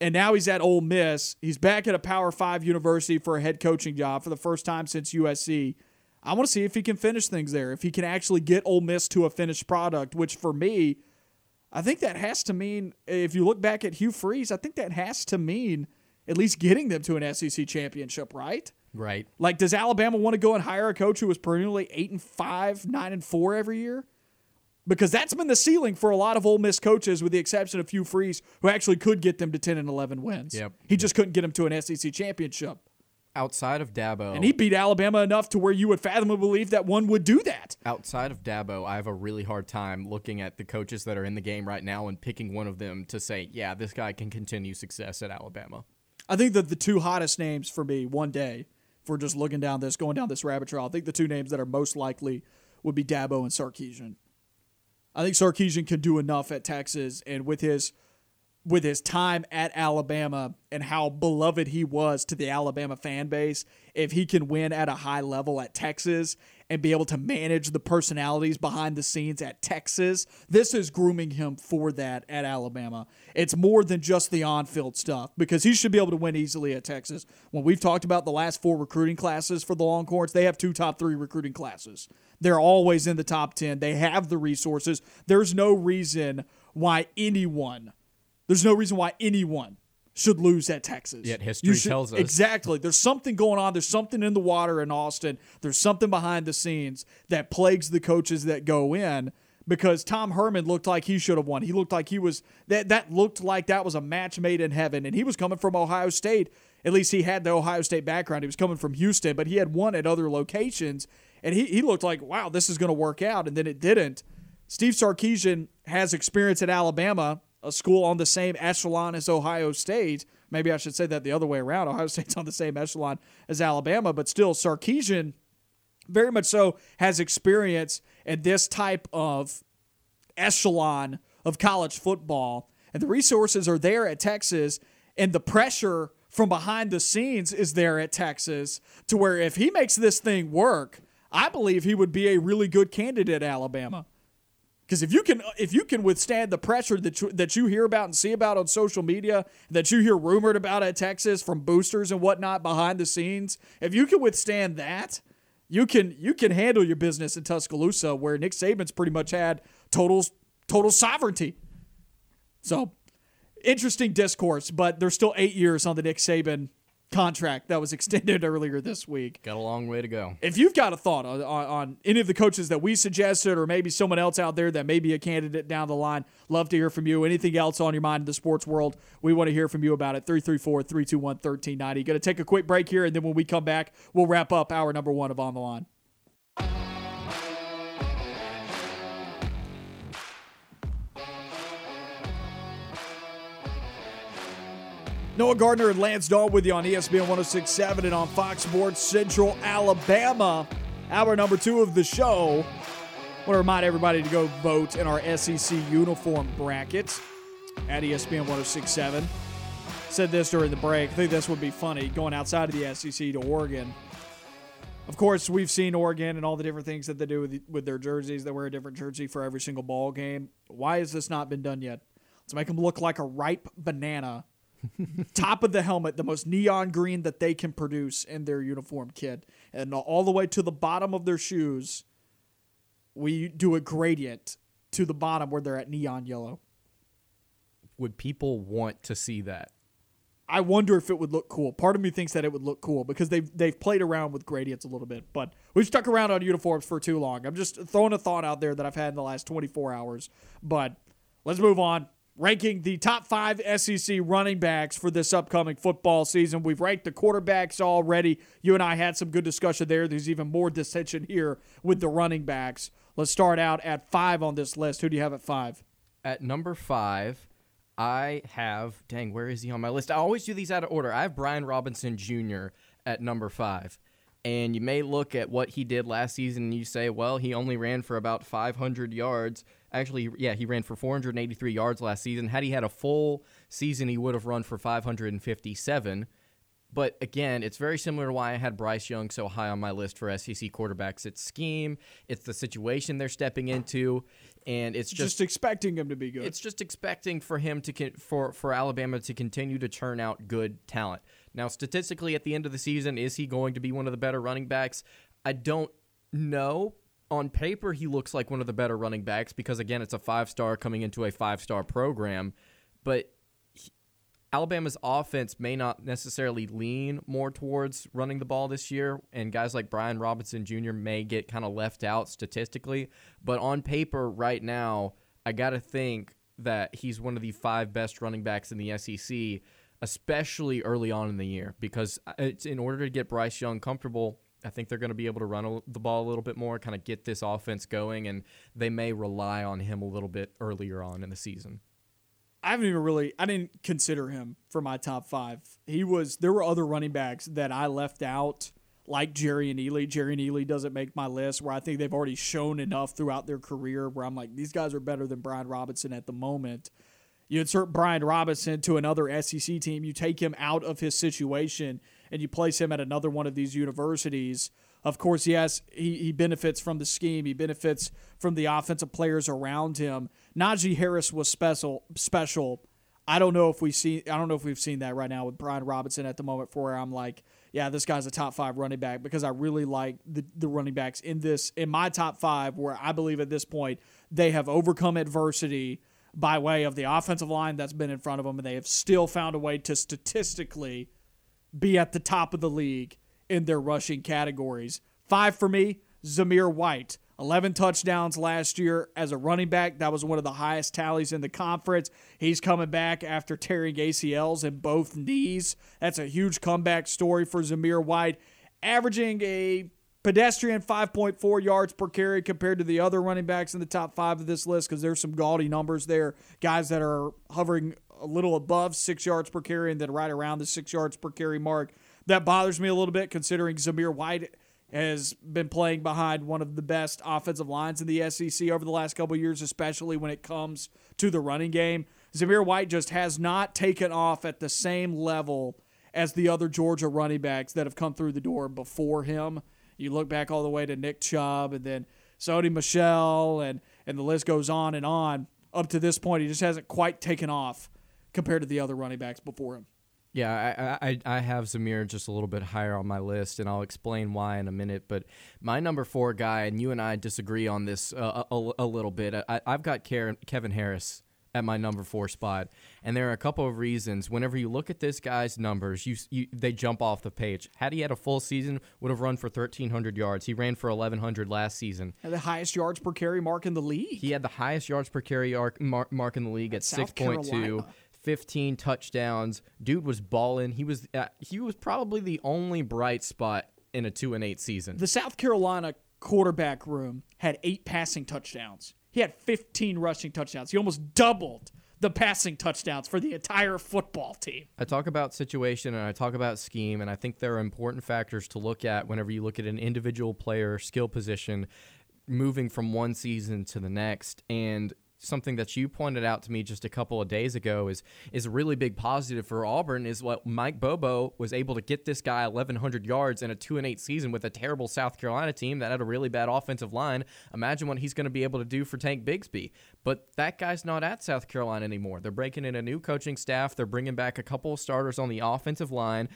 And now he's at Ole Miss. He's back at a Power Five university for a head coaching job for the first time since U S C. I want to see if he can finish things there, if he can actually get Ole Miss to a finished product, which for me, I think that has to mean, if you look back at Hugh Freeze, I think that has to mean at least getting them to an S E C championship, right? Right. Like, does Alabama want to go and hire a coach who was perennially eight and five, nine and four every year? Because that's been the ceiling for a lot of Ole Miss coaches, with the exception of Hugh Freeze, who actually could get them to ten and eleven wins. Yep. He just couldn't get them to an S E C championship. Outside of Dabo. And he beat Alabama enough to where you would fathom a belief that one would do that. Outside of Dabo, I have a really hard time looking at the coaches that are in the game right now and picking one of them to say, yeah, this guy can continue success at Alabama. I think that the two hottest names for me one day, if we're just looking down this, going down this rabbit trail, I think the two names that are most likely would be Dabo and Sarkisian. I think Sarkisian can do enough at Texas, and with his... with his time at Alabama and how beloved he was to the Alabama fan base, if he can win at a high level at Texas and be able to manage the personalities behind the scenes at Texas, this is grooming him for that at Alabama. It's more than just the on-field stuff, because he should be able to win easily at Texas. When we've talked about the last four recruiting classes for the Longhorns, they have two top three recruiting classes. They're always in the top ten. They have the resources. There's no reason why anyone There's no reason why anyone should lose at Texas. Yet history should, tells us. Exactly. There's something going on. There's something in the water in Austin. There's something behind the scenes that plagues the coaches that go in, because Tom Herman looked like he should have won. He looked like he was that, – that looked like that was a match made in heaven, and he was coming from Ohio State. At least he had the Ohio State background. He was coming from Houston, but he had won at other locations, and he, he looked like, wow, this is going to work out, and then it didn't. Steve Sarkisian has experience at Alabama, a school on the same echelon as Ohio State. Maybe I should say that the other way around. Ohio State's on the same echelon as Alabama, but still, Sarkisian very much so has experience at this type of echelon of college football. And the resources are there at Texas, and the pressure from behind the scenes is there at Texas, to where if he makes this thing work, I believe he would be a really good candidate at Alabama. Because if you can if you can withstand the pressure that you, that you hear about and see about on social media, that you hear rumored about at Texas from boosters and whatnot behind the scenes, if you can withstand that, you can you can handle your business in Tuscaloosa, where Nick Saban's pretty much had total total sovereignty. So, interesting discourse, but there's still eight years on the Nick Saban contract that was extended earlier this week. Got a long way to go. If you've got a thought on, on, on any of the coaches that we suggested, or maybe someone else out there that may be a candidate down the line, love to hear from you. Anything else on your mind in the sports world, we want to hear from you about it. three three four, three two one, one three nine zero. Going to take a quick break here, and then when we come back, we'll wrap up hour number one of On the Line. Noah Gardner and Lance Dahl with you on E S P N one oh six point seven and on Fox Sports Central Alabama. Hour number two of the show. I want to remind everybody to go vote in our S E C uniform bracket at E S P N one oh six point seven. Said this during the break. I think this would be funny, going outside of the S E C to Oregon. Of course, we've seen Oregon and all the different things that they do with, the, with their jerseys. They wear a different jersey for every single ball game. Why has this not been done yet? Let's make them look like a ripe banana. Top of the helmet, the most neon green that they can produce in their uniform kit. And all the way to the bottom of their shoes, we do a gradient to the bottom where they're at neon yellow. Would people want to see that? I wonder if it would look cool. Part of me thinks that it would look cool because they've, they've played around with gradients a little bit. But we've stuck around on uniforms for too long. I'm just throwing a thought out there that I've had in the last twenty-four hours. But let's move on. Ranking the top five S E C running backs for this upcoming football season. We've ranked the quarterbacks already. You and I had some good discussion there. There's even more dissension here with the running backs. Let's start out at five on this list. Who do you have at five? At number five, I have, dang, where is he on my list? I always do these out of order. I have Brian Robinson Junior at number five. And you may look at what he did last season and you say, well, he only ran for about five hundred yards. Actually, yeah, he ran for four hundred eighty-three yards last season. Had he had a full season, he would have run for five hundred fifty-seven. But again, it's very similar to why I had Bryce Young so high on my list for S E C quarterbacks. It's scheme, it's the situation they're stepping into, and it's just, just expecting him to be good. It's just expecting for him to for for Alabama to continue to churn out good talent. Now, statistically, at the end of the season, is he going to be one of the better running backs? I don't know. On paper, he looks like one of the better running backs because, again, it's a five-star coming into a five-star program. But he, Alabama's offense may not necessarily lean more towards running the ball this year, and guys like Brian Robinson Junior may get kind of left out statistically. But on paper right now, I got to think that he's one of the five best running backs in the S E C, especially early on in the year, because it's in order to get Bryce Young comfortable, I think they're going to be able to run the ball a little bit more, kind of get this offense going, and they may rely on him a little bit earlier on in the season. I haven't even really – I didn't consider him for my top five. He was – there were other running backs that I left out, like Jerry and Ely. Jerry and Ely doesn't make my list, where I think they've already shown enough throughout their career where I'm like, these guys are better than Brian Robinson at the moment. You insert Brian Robinson to another S E C team, you take him out of his situation – and you place him at another one of these universities. Of course, yes, he, he benefits from the scheme. He benefits from the offensive players around him. Najee Harris was special. Special. I don't know if we see. I don't know if we've seen that right now with Brian Robinson at the moment, for where I'm like, yeah, this guy's a top five running back, because I really like the, the running backs in this in my top five, where I believe at this point they have overcome adversity. by way of the offensive line that's been in front of them, and they have still found a way to statistically be at the top of the league in their rushing categories. Five for me, Zamir White. eleven touchdowns last year as a running back. That was one of the highest tallies in the conference. He's coming back after tearing A C Ls in both knees. That's a huge comeback story for Zamir White. Averaging a pedestrian five point four yards per carry compared to the other running backs in the top five of this list, because there's some gaudy numbers there. Guys that are hovering a little above six yards per carry and then right around the six yards per carry mark. That bothers me a little bit, considering Zamir White has been playing behind one of the best offensive lines in the S E C over the last couple of years, especially when it comes to the running game. Zamir White just has not taken off at the same level as the other Georgia running backs that have come through the door before him. You look back all the way to Nick Chubb and then Sony Michel, and, and the list goes on and on. Up to this point, he just hasn't quite taken off compared to the other running backs before him. Yeah, I, I I have Zamir just a little bit higher on my list, and I'll explain why in a minute. But my number four guy, and you and I disagree on this uh, a, a little bit, I, I've got Kevin Harris at my number four spot. And there are a couple of reasons. Whenever you look at this guy's numbers, you, you they jump off the page. Had he had a full season, would have run for thirteen hundred yards. He ran for eleven hundred last season. And the highest yards per carry mark in the league. He had the highest yards per carry mark, mark in the league at six point two. fifteen touchdowns. Dude was balling. He was uh, he was probably the only bright spot in a two and eight season. The South Carolina quarterback room had eight passing touchdowns. He had fifteen rushing touchdowns. He almost doubled the passing touchdowns for the entire football team. I talk about situation and I talk about scheme, and I think there are important factors to look at whenever you look at an individual player skill position moving from one season to the next. And something that you pointed out to me just a couple of days ago is is a really big positive for Auburn is what Mike Bobo was able to get this guy eleven hundred yards in a two and eight season with a terrible South Carolina team that had a really bad offensive line. Imagine what he's going to be able to do for Tank Bigsby. But that guy's not at South Carolina anymore. They're breaking in a new coaching staff. They're bringing back a couple of starters on the offensive line.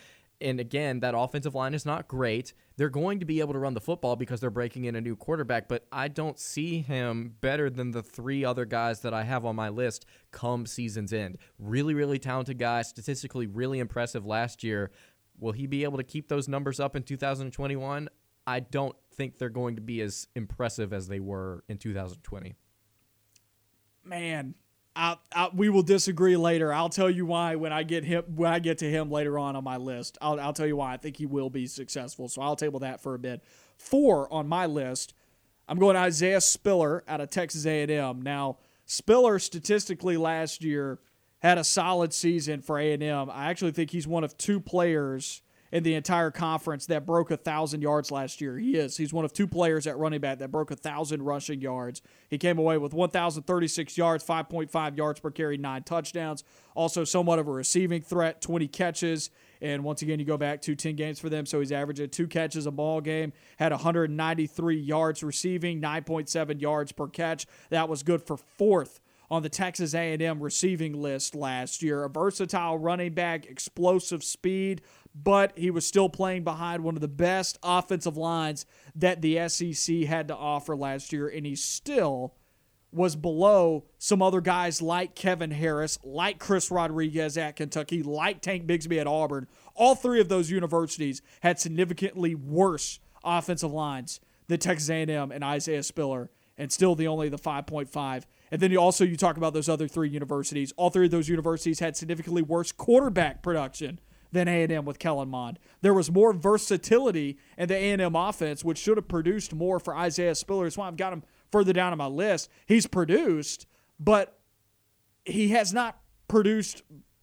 And again, that offensive line is not great. They're going to be able to run the football because they're breaking in a new quarterback, but I don't see him better than the three other guys that I have on my list come season's end. Really, really talented guy, statistically really impressive last year. Will he be able to keep those numbers up in two thousand twenty-one? I don't think they're going to be as impressive as they were in two thousand twenty. Man. I, I, we will disagree later. I'll tell you why when I get him when I get to him later on on my list. I'll, I'll tell you why I think he will be successful. So I'll table that for a bit. Four on my list, I'm going Isaiah Spiller out of Texas A and M. Now, Spiller statistically last year had a solid season for A and M. I actually think he's one of two players in the entire conference that broke one thousand yards last year. He is. He's one of two players at running back that broke one thousand rushing yards. He came away with one thousand thirty-six yards, five point five yards per carry, nine touchdowns. Also somewhat of a receiving threat, twenty catches. And once again, you go back to ten games for them, so he's averaging two catches a ball game, had one hundred ninety-three yards receiving, nine point seven yards per catch. That was good for fourth on the Texas A and M receiving list last year. A versatile running back, explosive speed, but he was still playing behind one of the best offensive lines that the S E C had to offer last year, and he still was below some other guys like Kevin Harris, like Chris Rodriguez at Kentucky, like Tank Bigsby at Auburn. All three of those universities had significantly worse offensive lines than Texas A and M and Isaiah Spiller, and still the only the five point five. And then you also you talk about those other three universities. All three of those universities had significantly worse quarterback production than A and M with Kellen Mond. There was more versatility in the A and M offense, which should have produced more for Isaiah Spiller. That's why I've got him further down on my list. He's produced, but he has not produced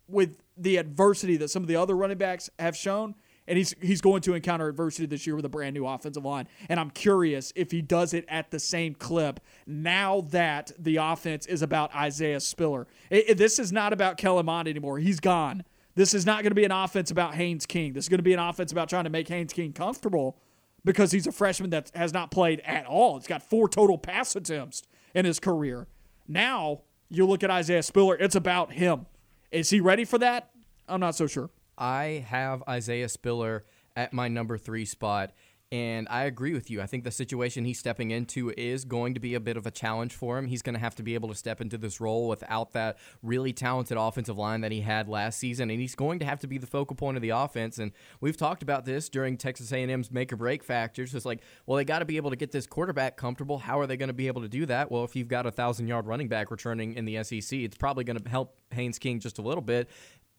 with the adversity that some of the other running backs have shown. And he's he's going to encounter adversity this year with a brand new offensive line. And I'm curious if he does it at the same clip now that the offense is about Isaiah Spiller. It, it, this is not about Kellen Mond anymore. He's gone. This is not going to be an offense about Haynes King. This is going to be an offense about trying to make Haynes King comfortable because he's a freshman that has not played at all. It's got four total pass attempts in his career. Now you look at Isaiah Spiller, it's about him. Is he ready for that? I'm not so sure. I have Isaiah Spiller at my number three spot, And I agree with you. I think the situation he's stepping into is going to be a bit of a challenge for him. He's going to have to be able to step into this role without that really talented offensive line that he had last season. And he's going to have to be the focal point of the offense. And we've talked about this during Texas A and M's make or break factors. It's like, well, they got to be able to get this quarterback comfortable. How are they going to be able to do that? Well, if you've got a thousand-yard running back returning in the S E C, it's probably going to help Haynes King just a little bit.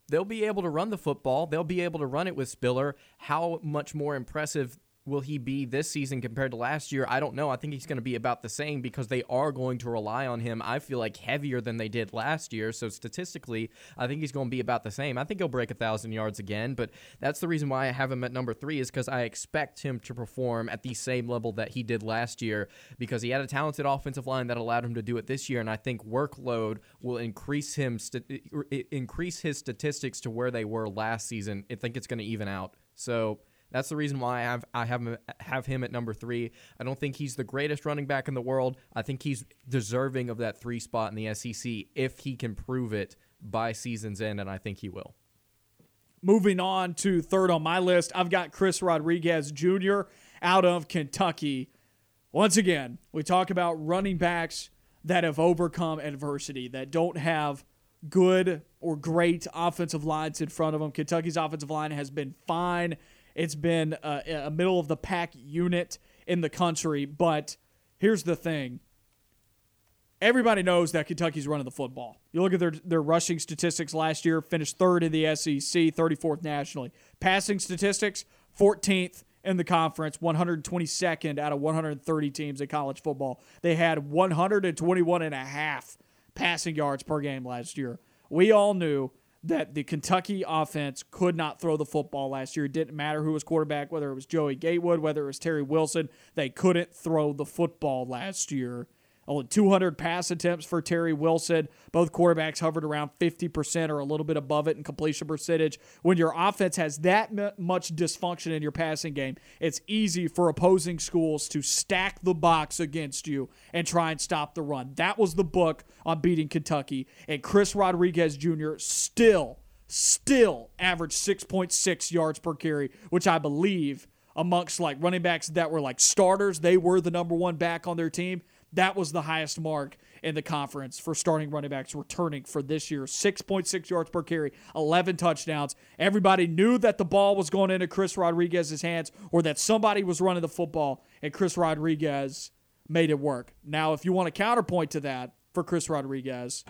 They'll be able to run the football. They'll be able to run it with Spiller. How much more impressive will he be this season compared to last year? I don't know. I think he's going to be about the same because they are going to rely on him, I feel like, heavier than they did last year. So statistically, I think he's going to be about the same. I think he'll break one thousand yards again, but that's the reason why I have him at number three, is because I expect him to perform at the same level that he did last year because he had a talented offensive line that allowed him to do it this year, and I think workload will increase him, st- increase his statistics to where they were last season. I think it's going to even out. So that's the reason why I have I have him, have him at number three. I don't think he's the greatest running back in the world. I think he's deserving of that three spot in the S E C if he can prove it by season's end, and I think he will. Moving on to third on my list, I've got Chris Rodriguez Junior out of Kentucky. Once again, we talk about running backs that have overcome adversity, that don't have good or great offensive lines in front of them. Kentucky's offensive line has been fine. It's been a, a middle-of-the-pack unit in the country, but here's the thing. Everybody knows that Kentucky's running the football. You look at their, their rushing statistics last year, finished third in the S E C, thirty-fourth nationally. Passing statistics, fourteenth in the conference, one hundred twenty-second out of one hundred thirty teams in college football. They had one hundred twenty-one and a half passing yards per game last year. We all knew that the Kentucky offense could not throw the football last year. It didn't matter who was quarterback, whether it was Joey Gatewood, whether it was Terry Wilson. They couldn't throw the football last year. Only two hundred pass attempts for Terry Wilson. Both quarterbacks hovered around fifty percent or a little bit above it in completion percentage. When your offense has that much dysfunction in your passing game, it's easy for opposing schools to stack the box against you and try and stop the run. That was the book on beating Kentucky. And Chris Rodriguez Junior still, still averaged six point six yards per carry, which I believe amongst like running backs that were like starters, they were the number one back on their team. That was the highest mark in the conference for starting running backs returning for this year. six point six yards per carry, eleven touchdowns. Everybody knew that the ball was going into Chris Rodriguez's hands or that somebody was running the football, and Chris Rodriguez made it work. Now, if you want a counterpoint to that for Chris Rodriguez,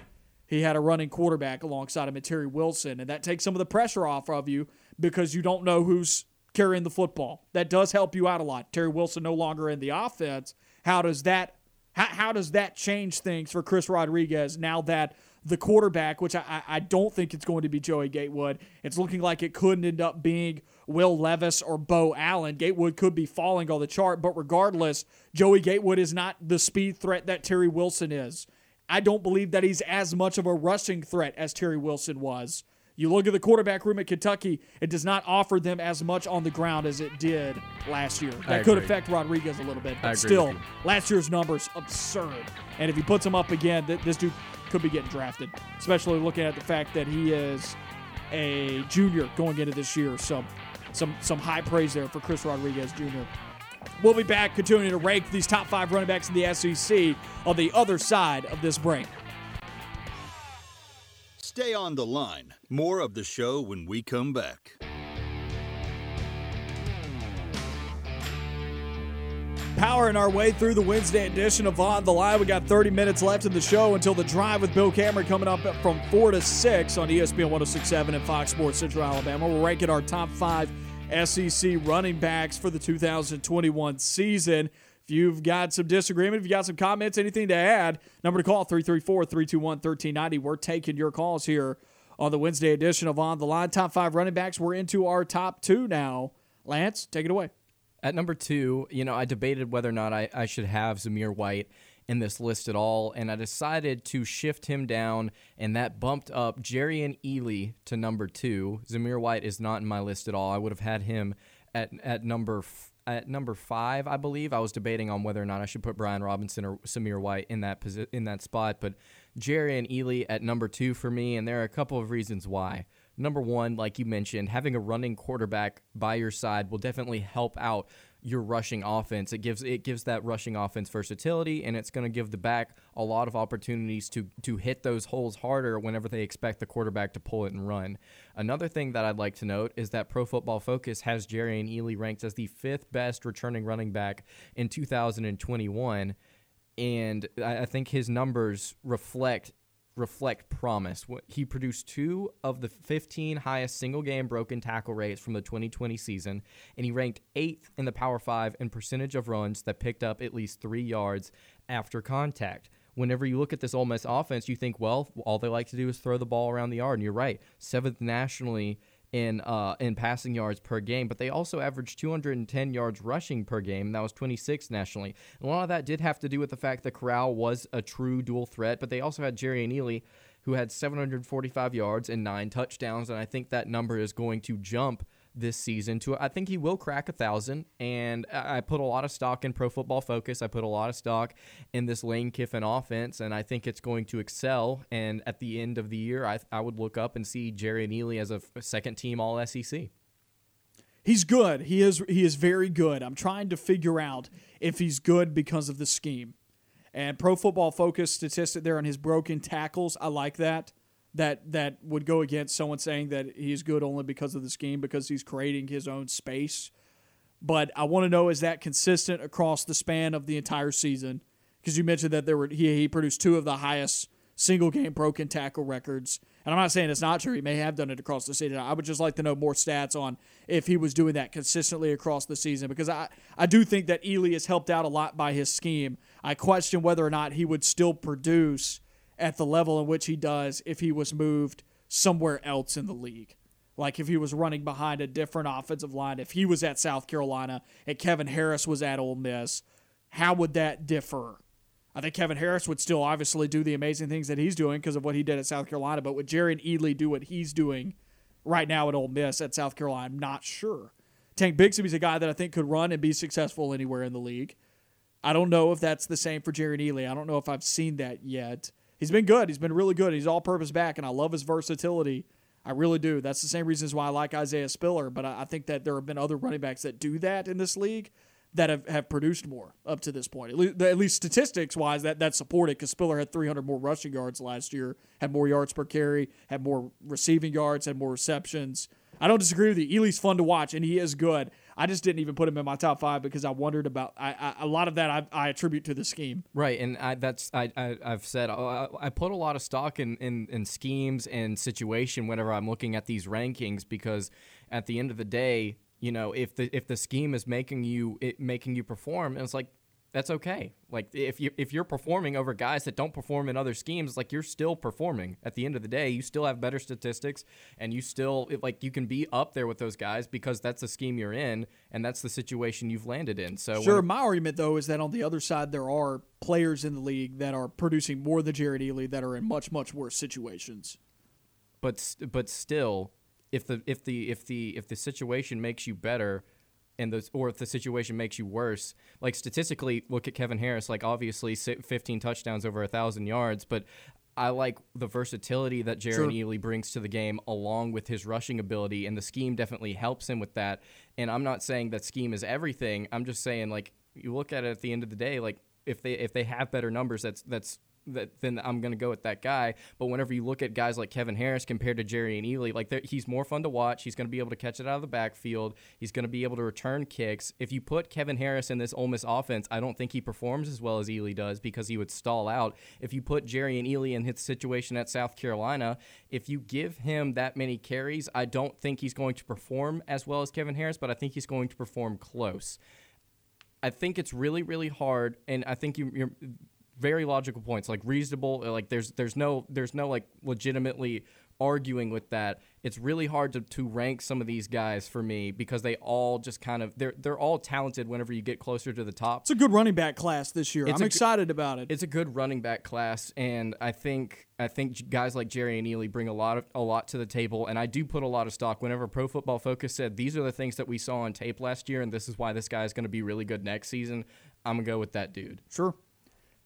he had a running quarterback alongside him and Terry Wilson, and that takes some of the pressure off of you because you don't know who's carrying the football. That does help you out a lot. Terry Wilson no longer in the offense. How does that How does that change things for Chris Rodriguez now that the quarterback, which I, I don't think it's going to be Joey Gatewood, it's looking like it couldn't end up being Will Levis or Bo Allen. Gatewood could be falling on the chart, but regardless, Joey Gatewood is not the speed threat that Terry Wilson is. I don't believe that he's as much of a rushing threat as Terry Wilson was. You look at the quarterback room at Kentucky, it does not offer them as much on the ground as it did last year. That could affect Rodriguez a little bit, but still, last year's numbers absurd. And if he puts them up again, th- this dude could be getting drafted, especially looking at the fact that he is a junior going into this year. So some, some high praise there for Chris Rodriguez Junior We'll be back continuing to rank these top five running backs in the S E C on the other side of this break. Stay on the line. More of the show when we come back. Powering our way through the Wednesday edition of On the Line. We got thirty minutes left in the show until the drive with Bill Cameron coming up from four to six on E S P N one oh six point seven and Fox Sports Central Alabama. We're ranking our top five S E C running backs for the two thousand twenty-one season. If you've got some disagreement, if you've got some comments, anything to add, number to call, three three four, three two one, one three nine zero. We're taking your calls here on the Wednesday edition of On the Line. Top five running backs. We're into our top two now. Lance, take it away. At number two, you know, I debated whether or not I, I should have Zamir White in this list at all, and I decided to shift him down, and that bumped up Jerrion Ealy to number two. Zamir White is not in my list at all. I would have had him at, at number four. At number five, I believe, I was debating on whether or not I should put Brian Robinson or Zamir White in that posi- in that spot, but Jerrion Ealy at number two for me, and there are a couple of reasons why. number one, like you mentioned, having a running quarterback by your side will definitely help out your rushing offense. It gives it gives that rushing offense versatility, and it's going to give the back a lot of opportunities to to hit those holes harder whenever they expect the quarterback to pull it and run. Another thing that I'd like to note is that Pro Football Focus has Jerry and Ely ranked as the fifth best returning running back in two thousand twenty-one, and I think his numbers reflect reflect promise. He produced two of the fifteen highest single-game broken tackle rates from the twenty twenty season, and he ranked eighth in the Power Five in percentage of runs that picked up at least three yards after contact. Whenever you look at this Ole Miss offense, you think, well, all they like to do is throw the ball around the yard, and you're right, seventh nationally in uh, in passing yards per game, but they also averaged two hundred ten yards rushing per game, and that was twenty-sixth nationally. And a lot of that did have to do with the fact that Corral was a true dual threat, but they also had Jerry and Ely, who had seven hundred forty-five yards and nine touchdowns, and I think that number is going to jump this season to, I think he will crack a thousand, and I put a lot of stock in Pro Football Focus. I put a lot of stock in this Lane Kiffin offense, and I think it's going to excel. And at the end of the year, I I would look up and see Jerry and Ely as a second team All S E C. He's good. He is he is very good. I'm trying to figure out if he's good because of the scheme. And Pro Football Focus statistic there on his broken tackles, I like that. That that would go against someone saying that he's good only because of the scheme, because he's creating his own space. But I want to know, is that consistent across the span of the entire season? Because you mentioned that there were he, he produced two of the highest single-game broken tackle records. And I'm not saying it's not true. He may have done it across the season. I would just like to know more stats on if he was doing that consistently across the season, because I, I do think that Ely has helped out a lot by his scheme. I question whether or not he would still produce at the level in which he does if he was moved somewhere else in the league. Like if he was running behind a different offensive line, if he was at South Carolina and Kevin Harris was at Ole Miss, how would that differ? I think Kevin Harris would still obviously do the amazing things that he's doing because of what he did at South Carolina, but would Jerry and Ely do what he's doing right now at Ole Miss at South Carolina? I'm not sure. Tank Bixby's a guy that I think could run and be successful anywhere in the league. I don't know if that's the same for Jerry and Ely. I don't know if I've seen that yet. He's been good. He's been really good. He's all-purpose back, and I love his versatility. I really do. That's the same reasons why I like Isaiah Spiller, but I think that there have been other running backs that do that in this league that have, have produced more up to this point, at least, at least statistics-wise, that, that supported, because Spiller had three hundred more rushing yards last year, had more yards per carry, had more receiving yards, had more receptions. I don't disagree with you. Ely's fun to watch, and he is good. I just didn't even put him in my top five because I wondered about I, I, a lot of that. I, I attribute to the scheme, right? And I, that's I, I I've said I, I put a lot of stock in, in in schemes and situation whenever I'm looking at these rankings, because at the end of the day, you know, if the if the scheme is making you it making you perform, and it's like, that's okay. Like if you if you're performing over guys that don't perform in other schemes, like you're still performing. At the end of the day, you still have better statistics, and you still it, like you can be up there with those guys because that's the scheme you're in, and that's the situation you've landed in. So sure, when, my argument though is that on the other side there are players in the league that are producing more than Jared Ely that are in much much worse situations. But but still, if the if the if the if the situation makes you better, and those, or if the situation makes you worse, like statistically, look at Kevin Harris, like obviously fifteen touchdowns over one thousand yards, but I like the versatility that Jerry sure. Ely brings to the game along with his rushing ability, and the scheme definitely helps him with that. And I'm not saying that scheme is everything. I'm just saying, like, you look at it at the end of the day, like if they if they have better numbers, that's that's That, then I'm going to go with that guy. But whenever you look at guys like Kevin Harris compared to Jerry and Ely, like he's more fun to watch. He's going to be able to catch it out of the backfield. He's going to be able to return kicks. If you put Kevin Harris in this Ole Miss offense, I don't think he performs as well as Ely does because he would stall out. If you put Jerry and Ely in his situation at South Carolina, if you give him that many carries, I don't think he's going to perform as well as Kevin Harris, but I think he's going to perform close. I think it's really, really hard, and I think you, you're... very logical points, like reasonable, like there's there's no there's no like legitimately arguing with that. It's really hard to, to rank some of these guys for me because they all just kind of they're they're all talented whenever you get closer to the top. It's a good running back class this year. It's I'm a, excited about it. It's a good running back class, and I think I think guys like Jerry and Ely bring a lot of a lot to the table, and I do put a lot of stock whenever Pro Football Focus said these are the things that we saw on tape last year and this is why this guy is going to be really good next season. I'm going to go with that dude. Sure.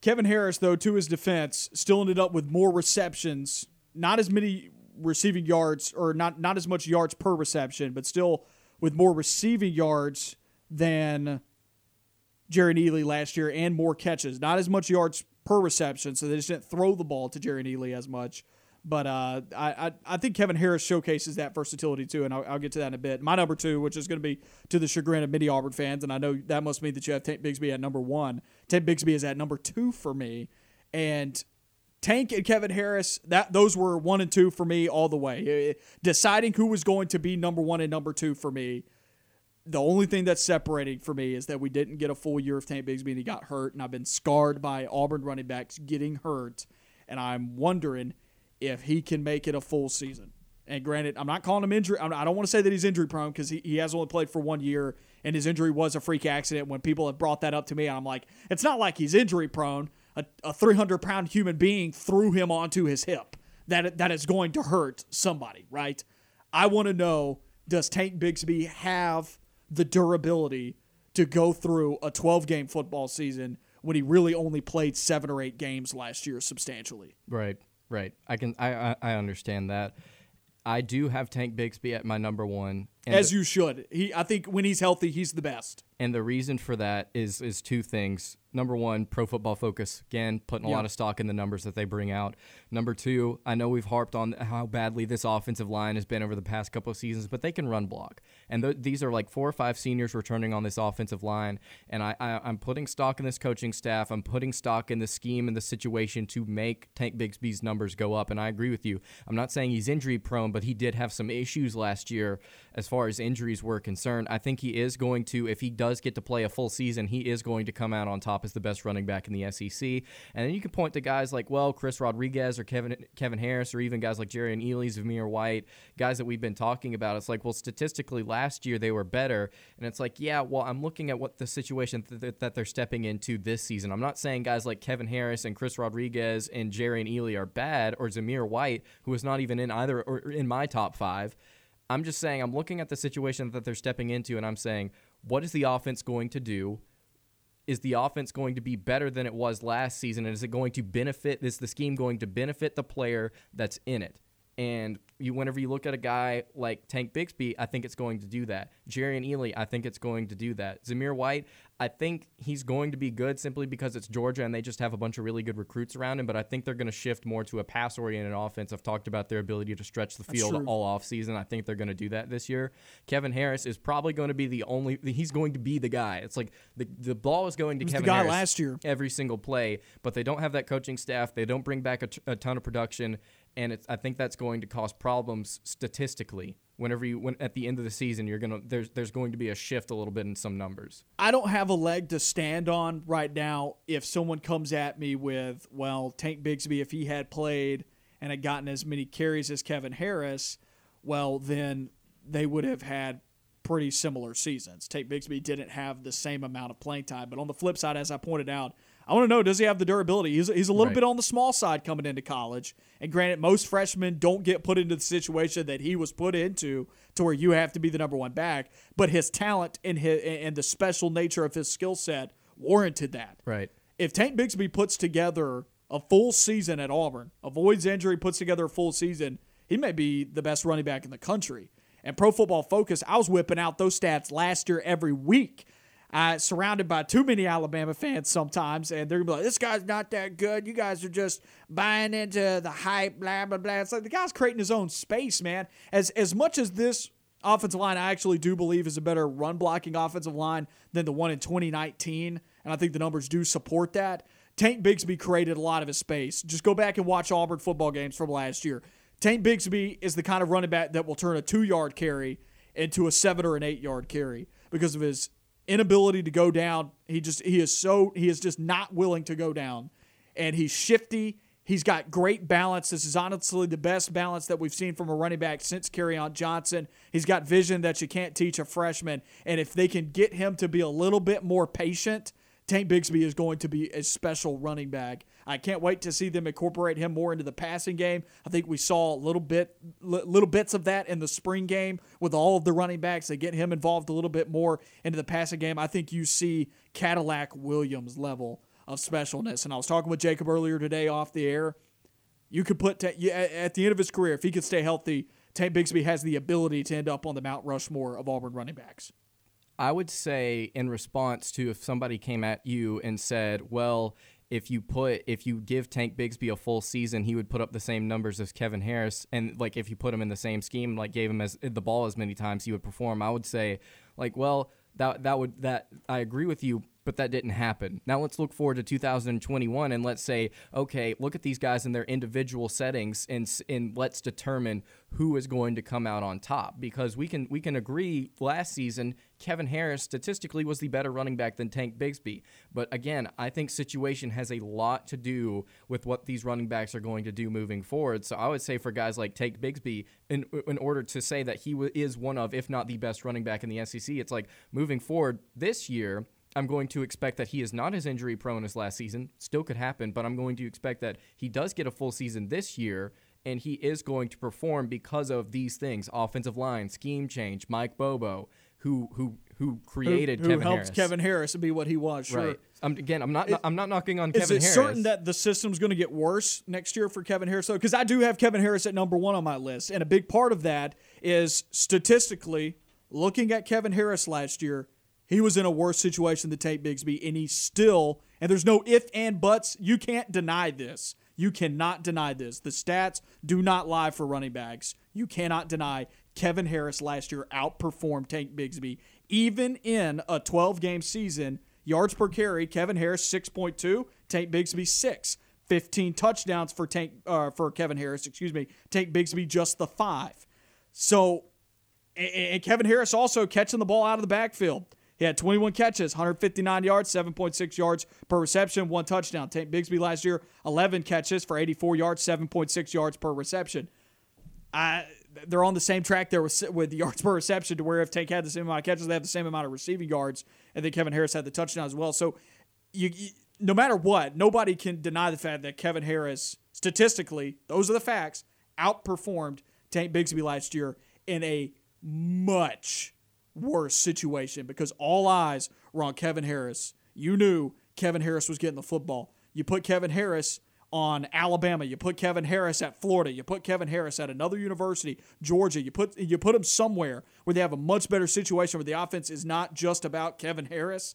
Kevin Harris, though, to his defense, still ended up with more receptions, not as many receiving yards, or not, not as much yards per reception, but still with more receiving yards than Jaron Ealy last year and more catches. Not as much yards per reception, so they just didn't throw the ball to Jaron Ealy as much. But uh, I, I I think Kevin Harris showcases that versatility too, and I'll, I'll get to that in a bit. My number two, which is going to be to the chagrin of many Auburn fans, and I know that must mean that you have Tank Bigsby at number one. Tank Bigsby is at number two for me, and Tank and Kevin Harris, that those were one and two for me all the way. Deciding who was going to be number one and number two for me, the only thing that's separating for me is that we didn't get a full year of Tank Bigsby and he got hurt, and I've been scarred by Auburn running backs getting hurt, and I'm wondering if he can make it a full season. And granted, I'm not calling him injury. I don't want to say that he's injury prone because he, he has only played for one year and his injury was a freak accident. When people have brought that up to me, I'm like, it's not like he's injury prone. A three hundred pound human being threw him onto his hip. That that is going to hurt somebody, right? I want to know, does Tank Bigsby have the durability to go through a twelve game football season when he really only played seven or eight games last year substantially? Right, right. I can I, I understand that. I do have Tank Bigsby at my number one. And As the, you should. He, I think when he's healthy, he's the best. And the reason for that is is two things. Number one, Pro Football Focus. Again, putting a yep. lot of stock in the numbers that they bring out. Number two, I know we've harped on how badly this offensive line has been over the past couple of seasons, but they can run block. And th- these are like four or five seniors returning on this offensive line. And I, I, I'm putting stock in this coaching staff. I'm putting stock in the scheme and the situation to make Tank Bigsby's numbers go up. And I agree with you. I'm not saying he's injury prone, but he did have some issues last year as far as injuries were concerned. I think he is going to, if he does get to play a full season, he is going to come out on top as the best running back in the S E C. And then you can point to guys like, well, Chris Rodriguez or Kevin Kevin Harris, or even guys like Jerry and Ely's, Zamir White, guys that we've been talking about. It's like, well, statistically last year they were better. And it's like, yeah, well, I'm looking at what the situation th- that they're stepping into this season. I'm not saying guys like Kevin Harris and Chris Rodriguez and Jerry and Ely are bad, or Zamir White, who is not even in either or in my top five. I'm just saying I'm looking at the situation that they're stepping into, and I'm saying, what is the offense going to do? Is the offense going to be better than it was last season? And is it going to benefit, is the scheme going to benefit the player that's in it? And you, whenever you look at a guy like Tank Bigsby, I think it's going to do that. Jaron Ealy, I think it's going to do that. Zamir White, I think he's going to be good simply because it's Georgia and they just have a bunch of really good recruits around him, but I think they're going to shift more to a pass-oriented offense. I've talked about their ability to stretch the field all offseason. I think they're going to do that this year. Kevin Harris is probably going to be the only – he's going to be the guy. It's like the, the ball is going to Kevin Harris last year every single play, but they don't have that coaching staff. They don't bring back a, t- a ton of production. And it's, I think that's going to cause problems statistically. Whenever you, when, at the end of the season, you're gonna there's there's going to be a shift a little bit in some numbers. I don't have a leg to stand on right now. If someone comes at me with, well, Tank Bigsby, if he had played and had gotten as many carries as Kevin Harris, well, then they would have had pretty similar seasons. Tank Bigsby didn't have the same amount of playing time. But on the flip side, as I pointed out, I want to know, does he have the durability? He's, he's a little right. bit on the small side coming into college. And granted, most freshmen don't get put into the situation that he was put into to where you have to be the number one back. But his talent and his, and the special nature of his skill set warranted that. Right. If Tank Bigsby puts together a full season at Auburn, avoids injury, puts together a full season, he may be the best running back in the country. And Pro Football Focus, I was whipping out those stats last year every week. Uh, surrounded by too many Alabama fans sometimes, and they're going to be like, this guy's not that good. You guys are just buying into the hype, blah, blah, blah. It's like the guy's creating his own space, man. As as much as this offensive line I actually do believe is a better run-blocking offensive line than the one in twenty nineteen, and I think the numbers do support that, Tank Bigsby created a lot of his space. Just go back and watch Auburn football games from last year. Tank Bigsby is the kind of running back that will turn a two-yard carry into a seven- or an eight-yard carry because of his inability to go down. He just he is so he is just not willing to go down, and he's shifty. He's got great balance. This is honestly the best balance that we've seen from a running back since Kerryon Johnson. He's got vision that you can't teach a freshman, and if they can get him to be a little bit more patient, Tank Bigsby is going to be a special running back. I can't wait to see them incorporate him more into the passing game. I think we saw a little bit, little bits of that in the spring game with all of the running backs. They get him involved a little bit more into the passing game. I think you see Cadillac Williams level of specialness. And I was talking with Jacob earlier today off the air. You could put, te- at the end of his career, if he could stay healthy, Tank Bigsby has the ability to end up on the Mount Rushmore of Auburn running backs. I would say, in response to if somebody came at you and said, well, if you put, if you give Tank Bigsby a full season, he would put up the same numbers as Kevin Harris. And like, if you put him in the same scheme, like gave him as the ball as many times, he would perform. I would say like, well, that, that would, that I agree with you, but that didn't happen. Now let's look forward to two thousand twenty-one and let's say, okay, look at these guys in their individual settings and, and let's determine who is going to come out on top, because we can, we can agree last season, Kevin Harris statistically was the better running back than Tank Bigsby. But again, I think situation has a lot to do with what these running backs are going to do moving forward. So I would say for guys like Tank Bigsby, in in order to say that he w- is one of, if not the best running back in the S E C, it's like moving forward this year, I'm going to expect that he is not as injury prone as last season. Still could happen, but I'm going to expect that he does get a full season this year. And he is going to perform because of these things: offensive line, scheme change, Mike Bobo, who who who created who, who Kevin Harris. Who helped Kevin Harris be what he was. Sure. Right. I'm, again, I'm not it, I'm not knocking on Kevin Harris. Is it certain that the system's going to get worse next year for Kevin Harris? Because I do have Kevin Harris at number one on my list, and a big part of that is statistically looking at Kevin Harris last year. He was in a worse situation than Tank Bigsby, and he still, and there's no ifs and buts. You can't deny this. You cannot deny this. The stats do not lie for running backs. You cannot deny Kevin Harris last year outperformed Tank Bigsby. Even in a twelve-game season, yards per carry, Kevin Harris six point two, Tank Bigsby six. fifteen touchdowns for Tank uh, for Kevin Harris, excuse me. Tank Bigsby just the five. So, and, and Kevin Harris also catching the ball out of the backfield. He had twenty-one catches, one hundred fifty-nine yards, seven point six yards per reception, one touchdown. Tank Bigsby last year, eleven catches for eighty-four yards, seven point six yards per reception. I, they're on the same track there with, with the yards per reception, to where if Tank had the same amount of catches, they have the same amount of receiving yards, and then Kevin Harris had the touchdown as well. So you, you, no matter what, nobody can deny the fact that Kevin Harris, statistically, those are the facts, outperformed Tank Bigsby last year in a much worse situation, because all eyes were on Kevin Harris. You knew Kevin Harris was getting the football. You put Kevin Harris on Alabama. You put Kevin Harris at Florida. You put Kevin Harris at another university, Georgia. You put you put him somewhere where they have a much better situation, where the offense is not just about Kevin Harris.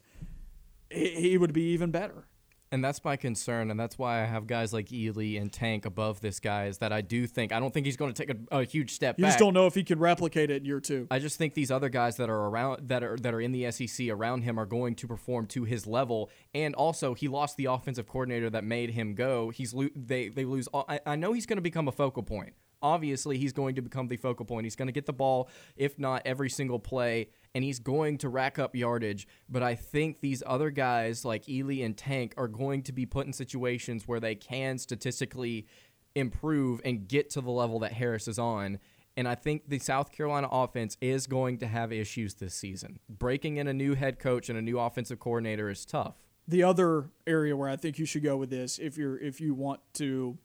He, he would be even better. And that's my concern, and that's why I have guys like Ely and Tank above this guy, is that I do think, I don't think he's going to take a, a huge step you back. You just don't know if he can replicate it in year two. I just think these other guys that are around, that are that are in the S E C around him, are going to perform to his level. And also, he lost the offensive coordinator that made him go. He's lo- they they lose. All, I, I know he's going to become a focal point. Obviously, he's going to become the focal point. He's going to get the ball, if not every single play, and he's going to rack up yardage. But I think these other guys like Ely and Tank are going to be put in situations where they can statistically improve and get to the level that Harris is on. And I think the South Carolina offense is going to have issues this season. Breaking in a new head coach and a new offensive coordinator is tough. The other area where I think you should go with this, if you're if you want to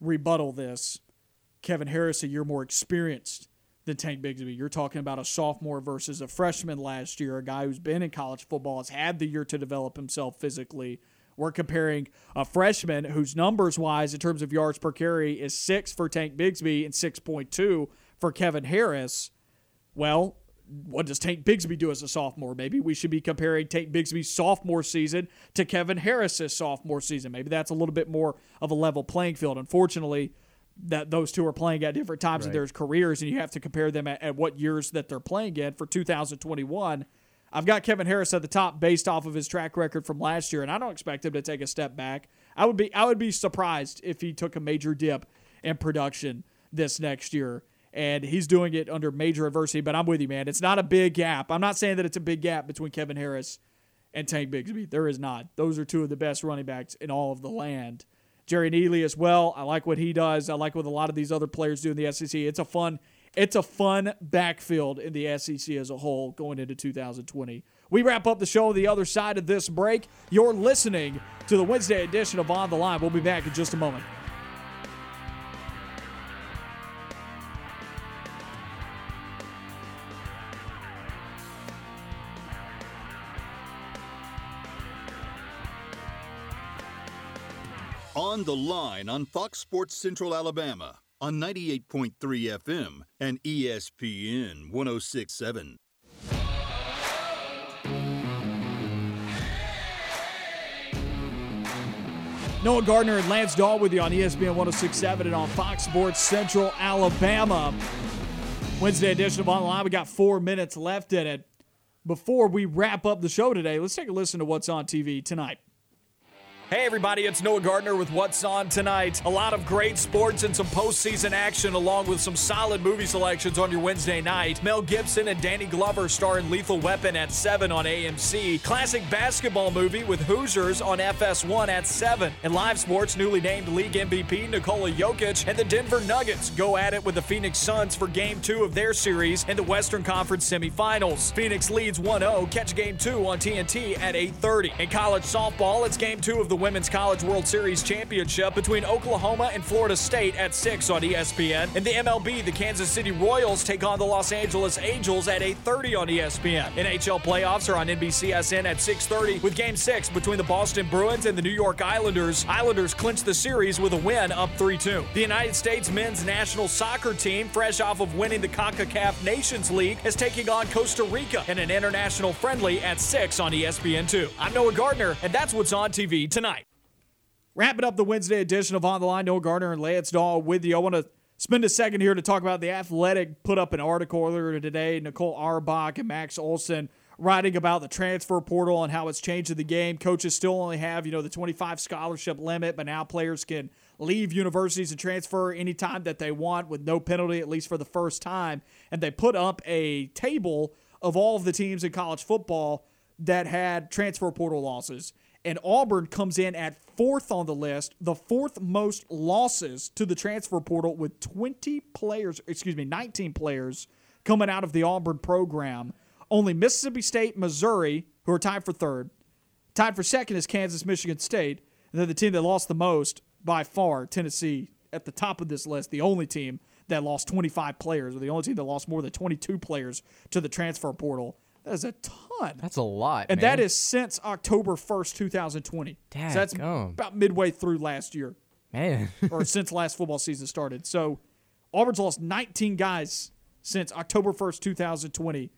rebuttal this, Kevin Harris, a year more experienced than Tank Bigsby. You're talking about a sophomore versus a freshman last year, a guy who's been in college football, has had the year to develop himself physically. We're comparing a freshman whose numbers-wise, in terms of yards per carry, is six for Tank Bigsby and six point two for Kevin Harris. Well, what does Tank Bigsby do as a sophomore? Maybe we should be comparing Tank Bigsby's sophomore season to Kevin Harris's sophomore season. Maybe that's a little bit more of a level playing field. Unfortunately, that those two are playing at different times right. in their careers, and you have to compare them at, at what years that they're playing in. For two thousand twenty-one, I've got Kevin Harris at the top based off of his track record from last year, and I don't expect him to take a step back. I would be I would be surprised if he took a major dip in production this next year, and he's doing it under major adversity. But I'm with you, man. It's not a big gap. I'm not saying that it's a big gap between Kevin Harris and Tank Bigsby. There is not. Those are two of the best running backs in all of the land. Jerry Neely as well. I like what he does. I like what a lot of these other players do in the S E C. It's a fun, it's a fun backfield in the S E C as a whole going into two thousand twenty. We wrap up the show on the other side of this break. You're listening to the Wednesday edition of On the Line. We'll be back in just a moment. On the Line on Fox Sports Central Alabama on ninety-eight point three F M and E S P N one oh six point seven. Noah Gardner and Lance Dahl with you on E S P N one oh six point seven and on Fox Sports Central Alabama. Wednesday edition of On the Line. We got four minutes left in it. Before we wrap up the show today, let's take a listen to what's on T V tonight. Hey everybody, it's Noah Gardner with What's On Tonight. A lot of great sports and some postseason action along with some solid movie selections on your Wednesday night. Mel Gibson and Danny Glover star in Lethal Weapon at seven on A M C. Classic basketball movie with Hoosiers on F S one at seven. And live sports, newly named league M V P Nikola Jokic and the Denver Nuggets go at it with the Phoenix Suns for game two of their series in the Western Conference semifinals. Phoenix leads one oh. Catch game two on T N T at eight thirty. In college softball, it's game two of the Women's College World Series Championship between Oklahoma and Florida State at six on E S P N. In the M L B, the Kansas City Royals take on the Los Angeles Angels at eight thirty on E S P N. N H L playoffs are on N B C S N at six thirty with Game six between the Boston Bruins and the New York Islanders. Islanders clinch the series with a win up three two. The United States men's national soccer team, fresh off of winning the CONCACAF Nations League, is taking on Costa Rica in an international friendly at six on E S P N two. I'm Noah Gardner, and that's what's on T V tonight. Wrapping up the Wednesday edition of On the Line, Noah Gardner and Lance Dahl with you. I want to spend a second here to talk about The Athletic. Put up an article earlier today, Nicole Auerbach and Max Olson writing about the transfer portal and how it's changed the game. Coaches still only have, you know, the twenty-five scholarship limit, but now players can leave universities and transfer anytime that they want with no penalty, at least for the first time. And they put up a table of all of the teams in college football that had transfer portal losses. And Auburn comes in at fourth on the list, the fourth most losses to the transfer portal with twenty players, excuse me, nineteen players coming out of the Auburn program. Only Mississippi State, Missouri, who are tied for third. Tied for second is Kansas, Michigan State. And they're the team that lost the most by far, Tennessee, at the top of this list, the only team that lost twenty-five players, or the only team that lost more than twenty-two players to the transfer portal. That is a ton. That's a lot, and man. That is since October first, twenty twenty. Dad, so that's gum. about midway through last year. Man. Or since last football season started. So Auburn's lost nineteen guys since October first, twenty twenty.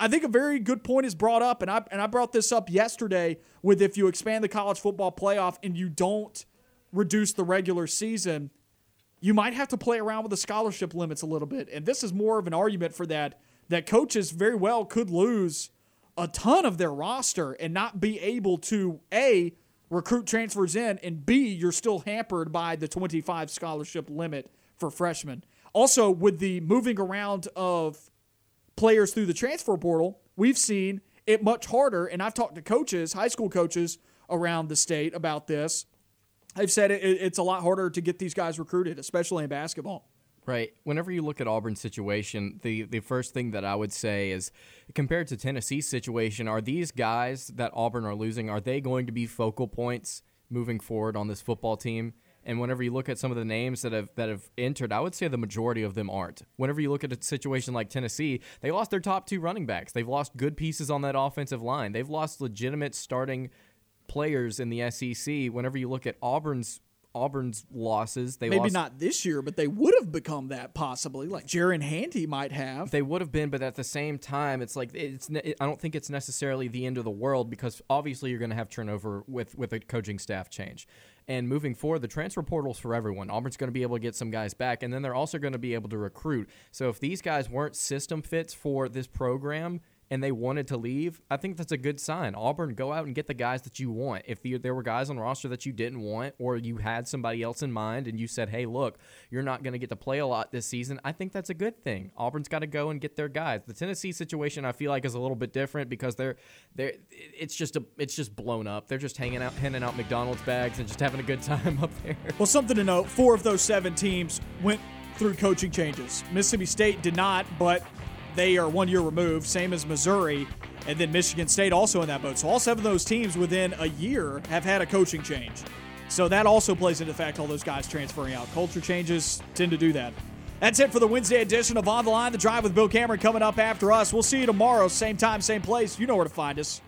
I think a very good point is brought up, and I and I brought this up yesterday with if you expand the college football playoff and you don't reduce the regular season, you might have to play around with the scholarship limits a little bit. And this is more of an argument for that. That coaches very well could lose a ton of their roster and not be able to, A, recruit transfers in, and B, you're still hampered by the twenty-five scholarship limit for freshmen. Also, with the moving around of players through the transfer portal, we've seen it much harder, and I've talked to coaches, high school coaches around the state about this. They've said it, it's a lot harder to get these guys recruited, especially in basketball. Right. Whenever you look at Auburn's situation, the, the first thing that I would say is, compared to Tennessee's situation, are these guys that Auburn are losing, are they going to be focal points moving forward on this football team? And whenever you look at some of the names that have that have entered, I would say the majority of them aren't. Whenever you look at a situation like Tennessee, they lost their top two running backs. They've lost good pieces on that offensive line. They've lost legitimate starting players in the S E C. Whenever you look at Auburn's Auburn's losses. They Maybe lost, not this year, but they would have become that possibly. Like Jaron Handy might have. They would have been, but at the same time, it's like it's. It, I don't think it's necessarily the end of the world because obviously you're going to have turnover with, with a coaching staff change. And moving forward, the transfer portal's for everyone. Auburn's going to be able to get some guys back, and then they're also going to be able to recruit. So if these guys weren't system fits for this program and they wanted to leave, I think that's a good sign. Auburn, go out and get the guys that you want. If the, there were guys on the roster that you didn't want or you had somebody else in mind and you said, hey, look, you're not going to get to play a lot this season, I think that's a good thing. Auburn's got to go and get their guys. The Tennessee situation I feel like is a little bit different because they're they're it's just a, it's just blown up. They're just hanging out, handing out McDonald's bags and just having a good time up there. Well, something to note, four of those seven teams went through coaching changes. Mississippi State did not, but they are one year removed, same as Missouri, and then Michigan State also in that boat. So all seven of those teams within a year have had a coaching change. So that also plays into the fact all those guys transferring out. Culture changes tend to do that. That's it for the Wednesday edition of On the Line, The Drive with Bill Cameron coming up after us. We'll see you tomorrow, same time, same place. You know where to find us.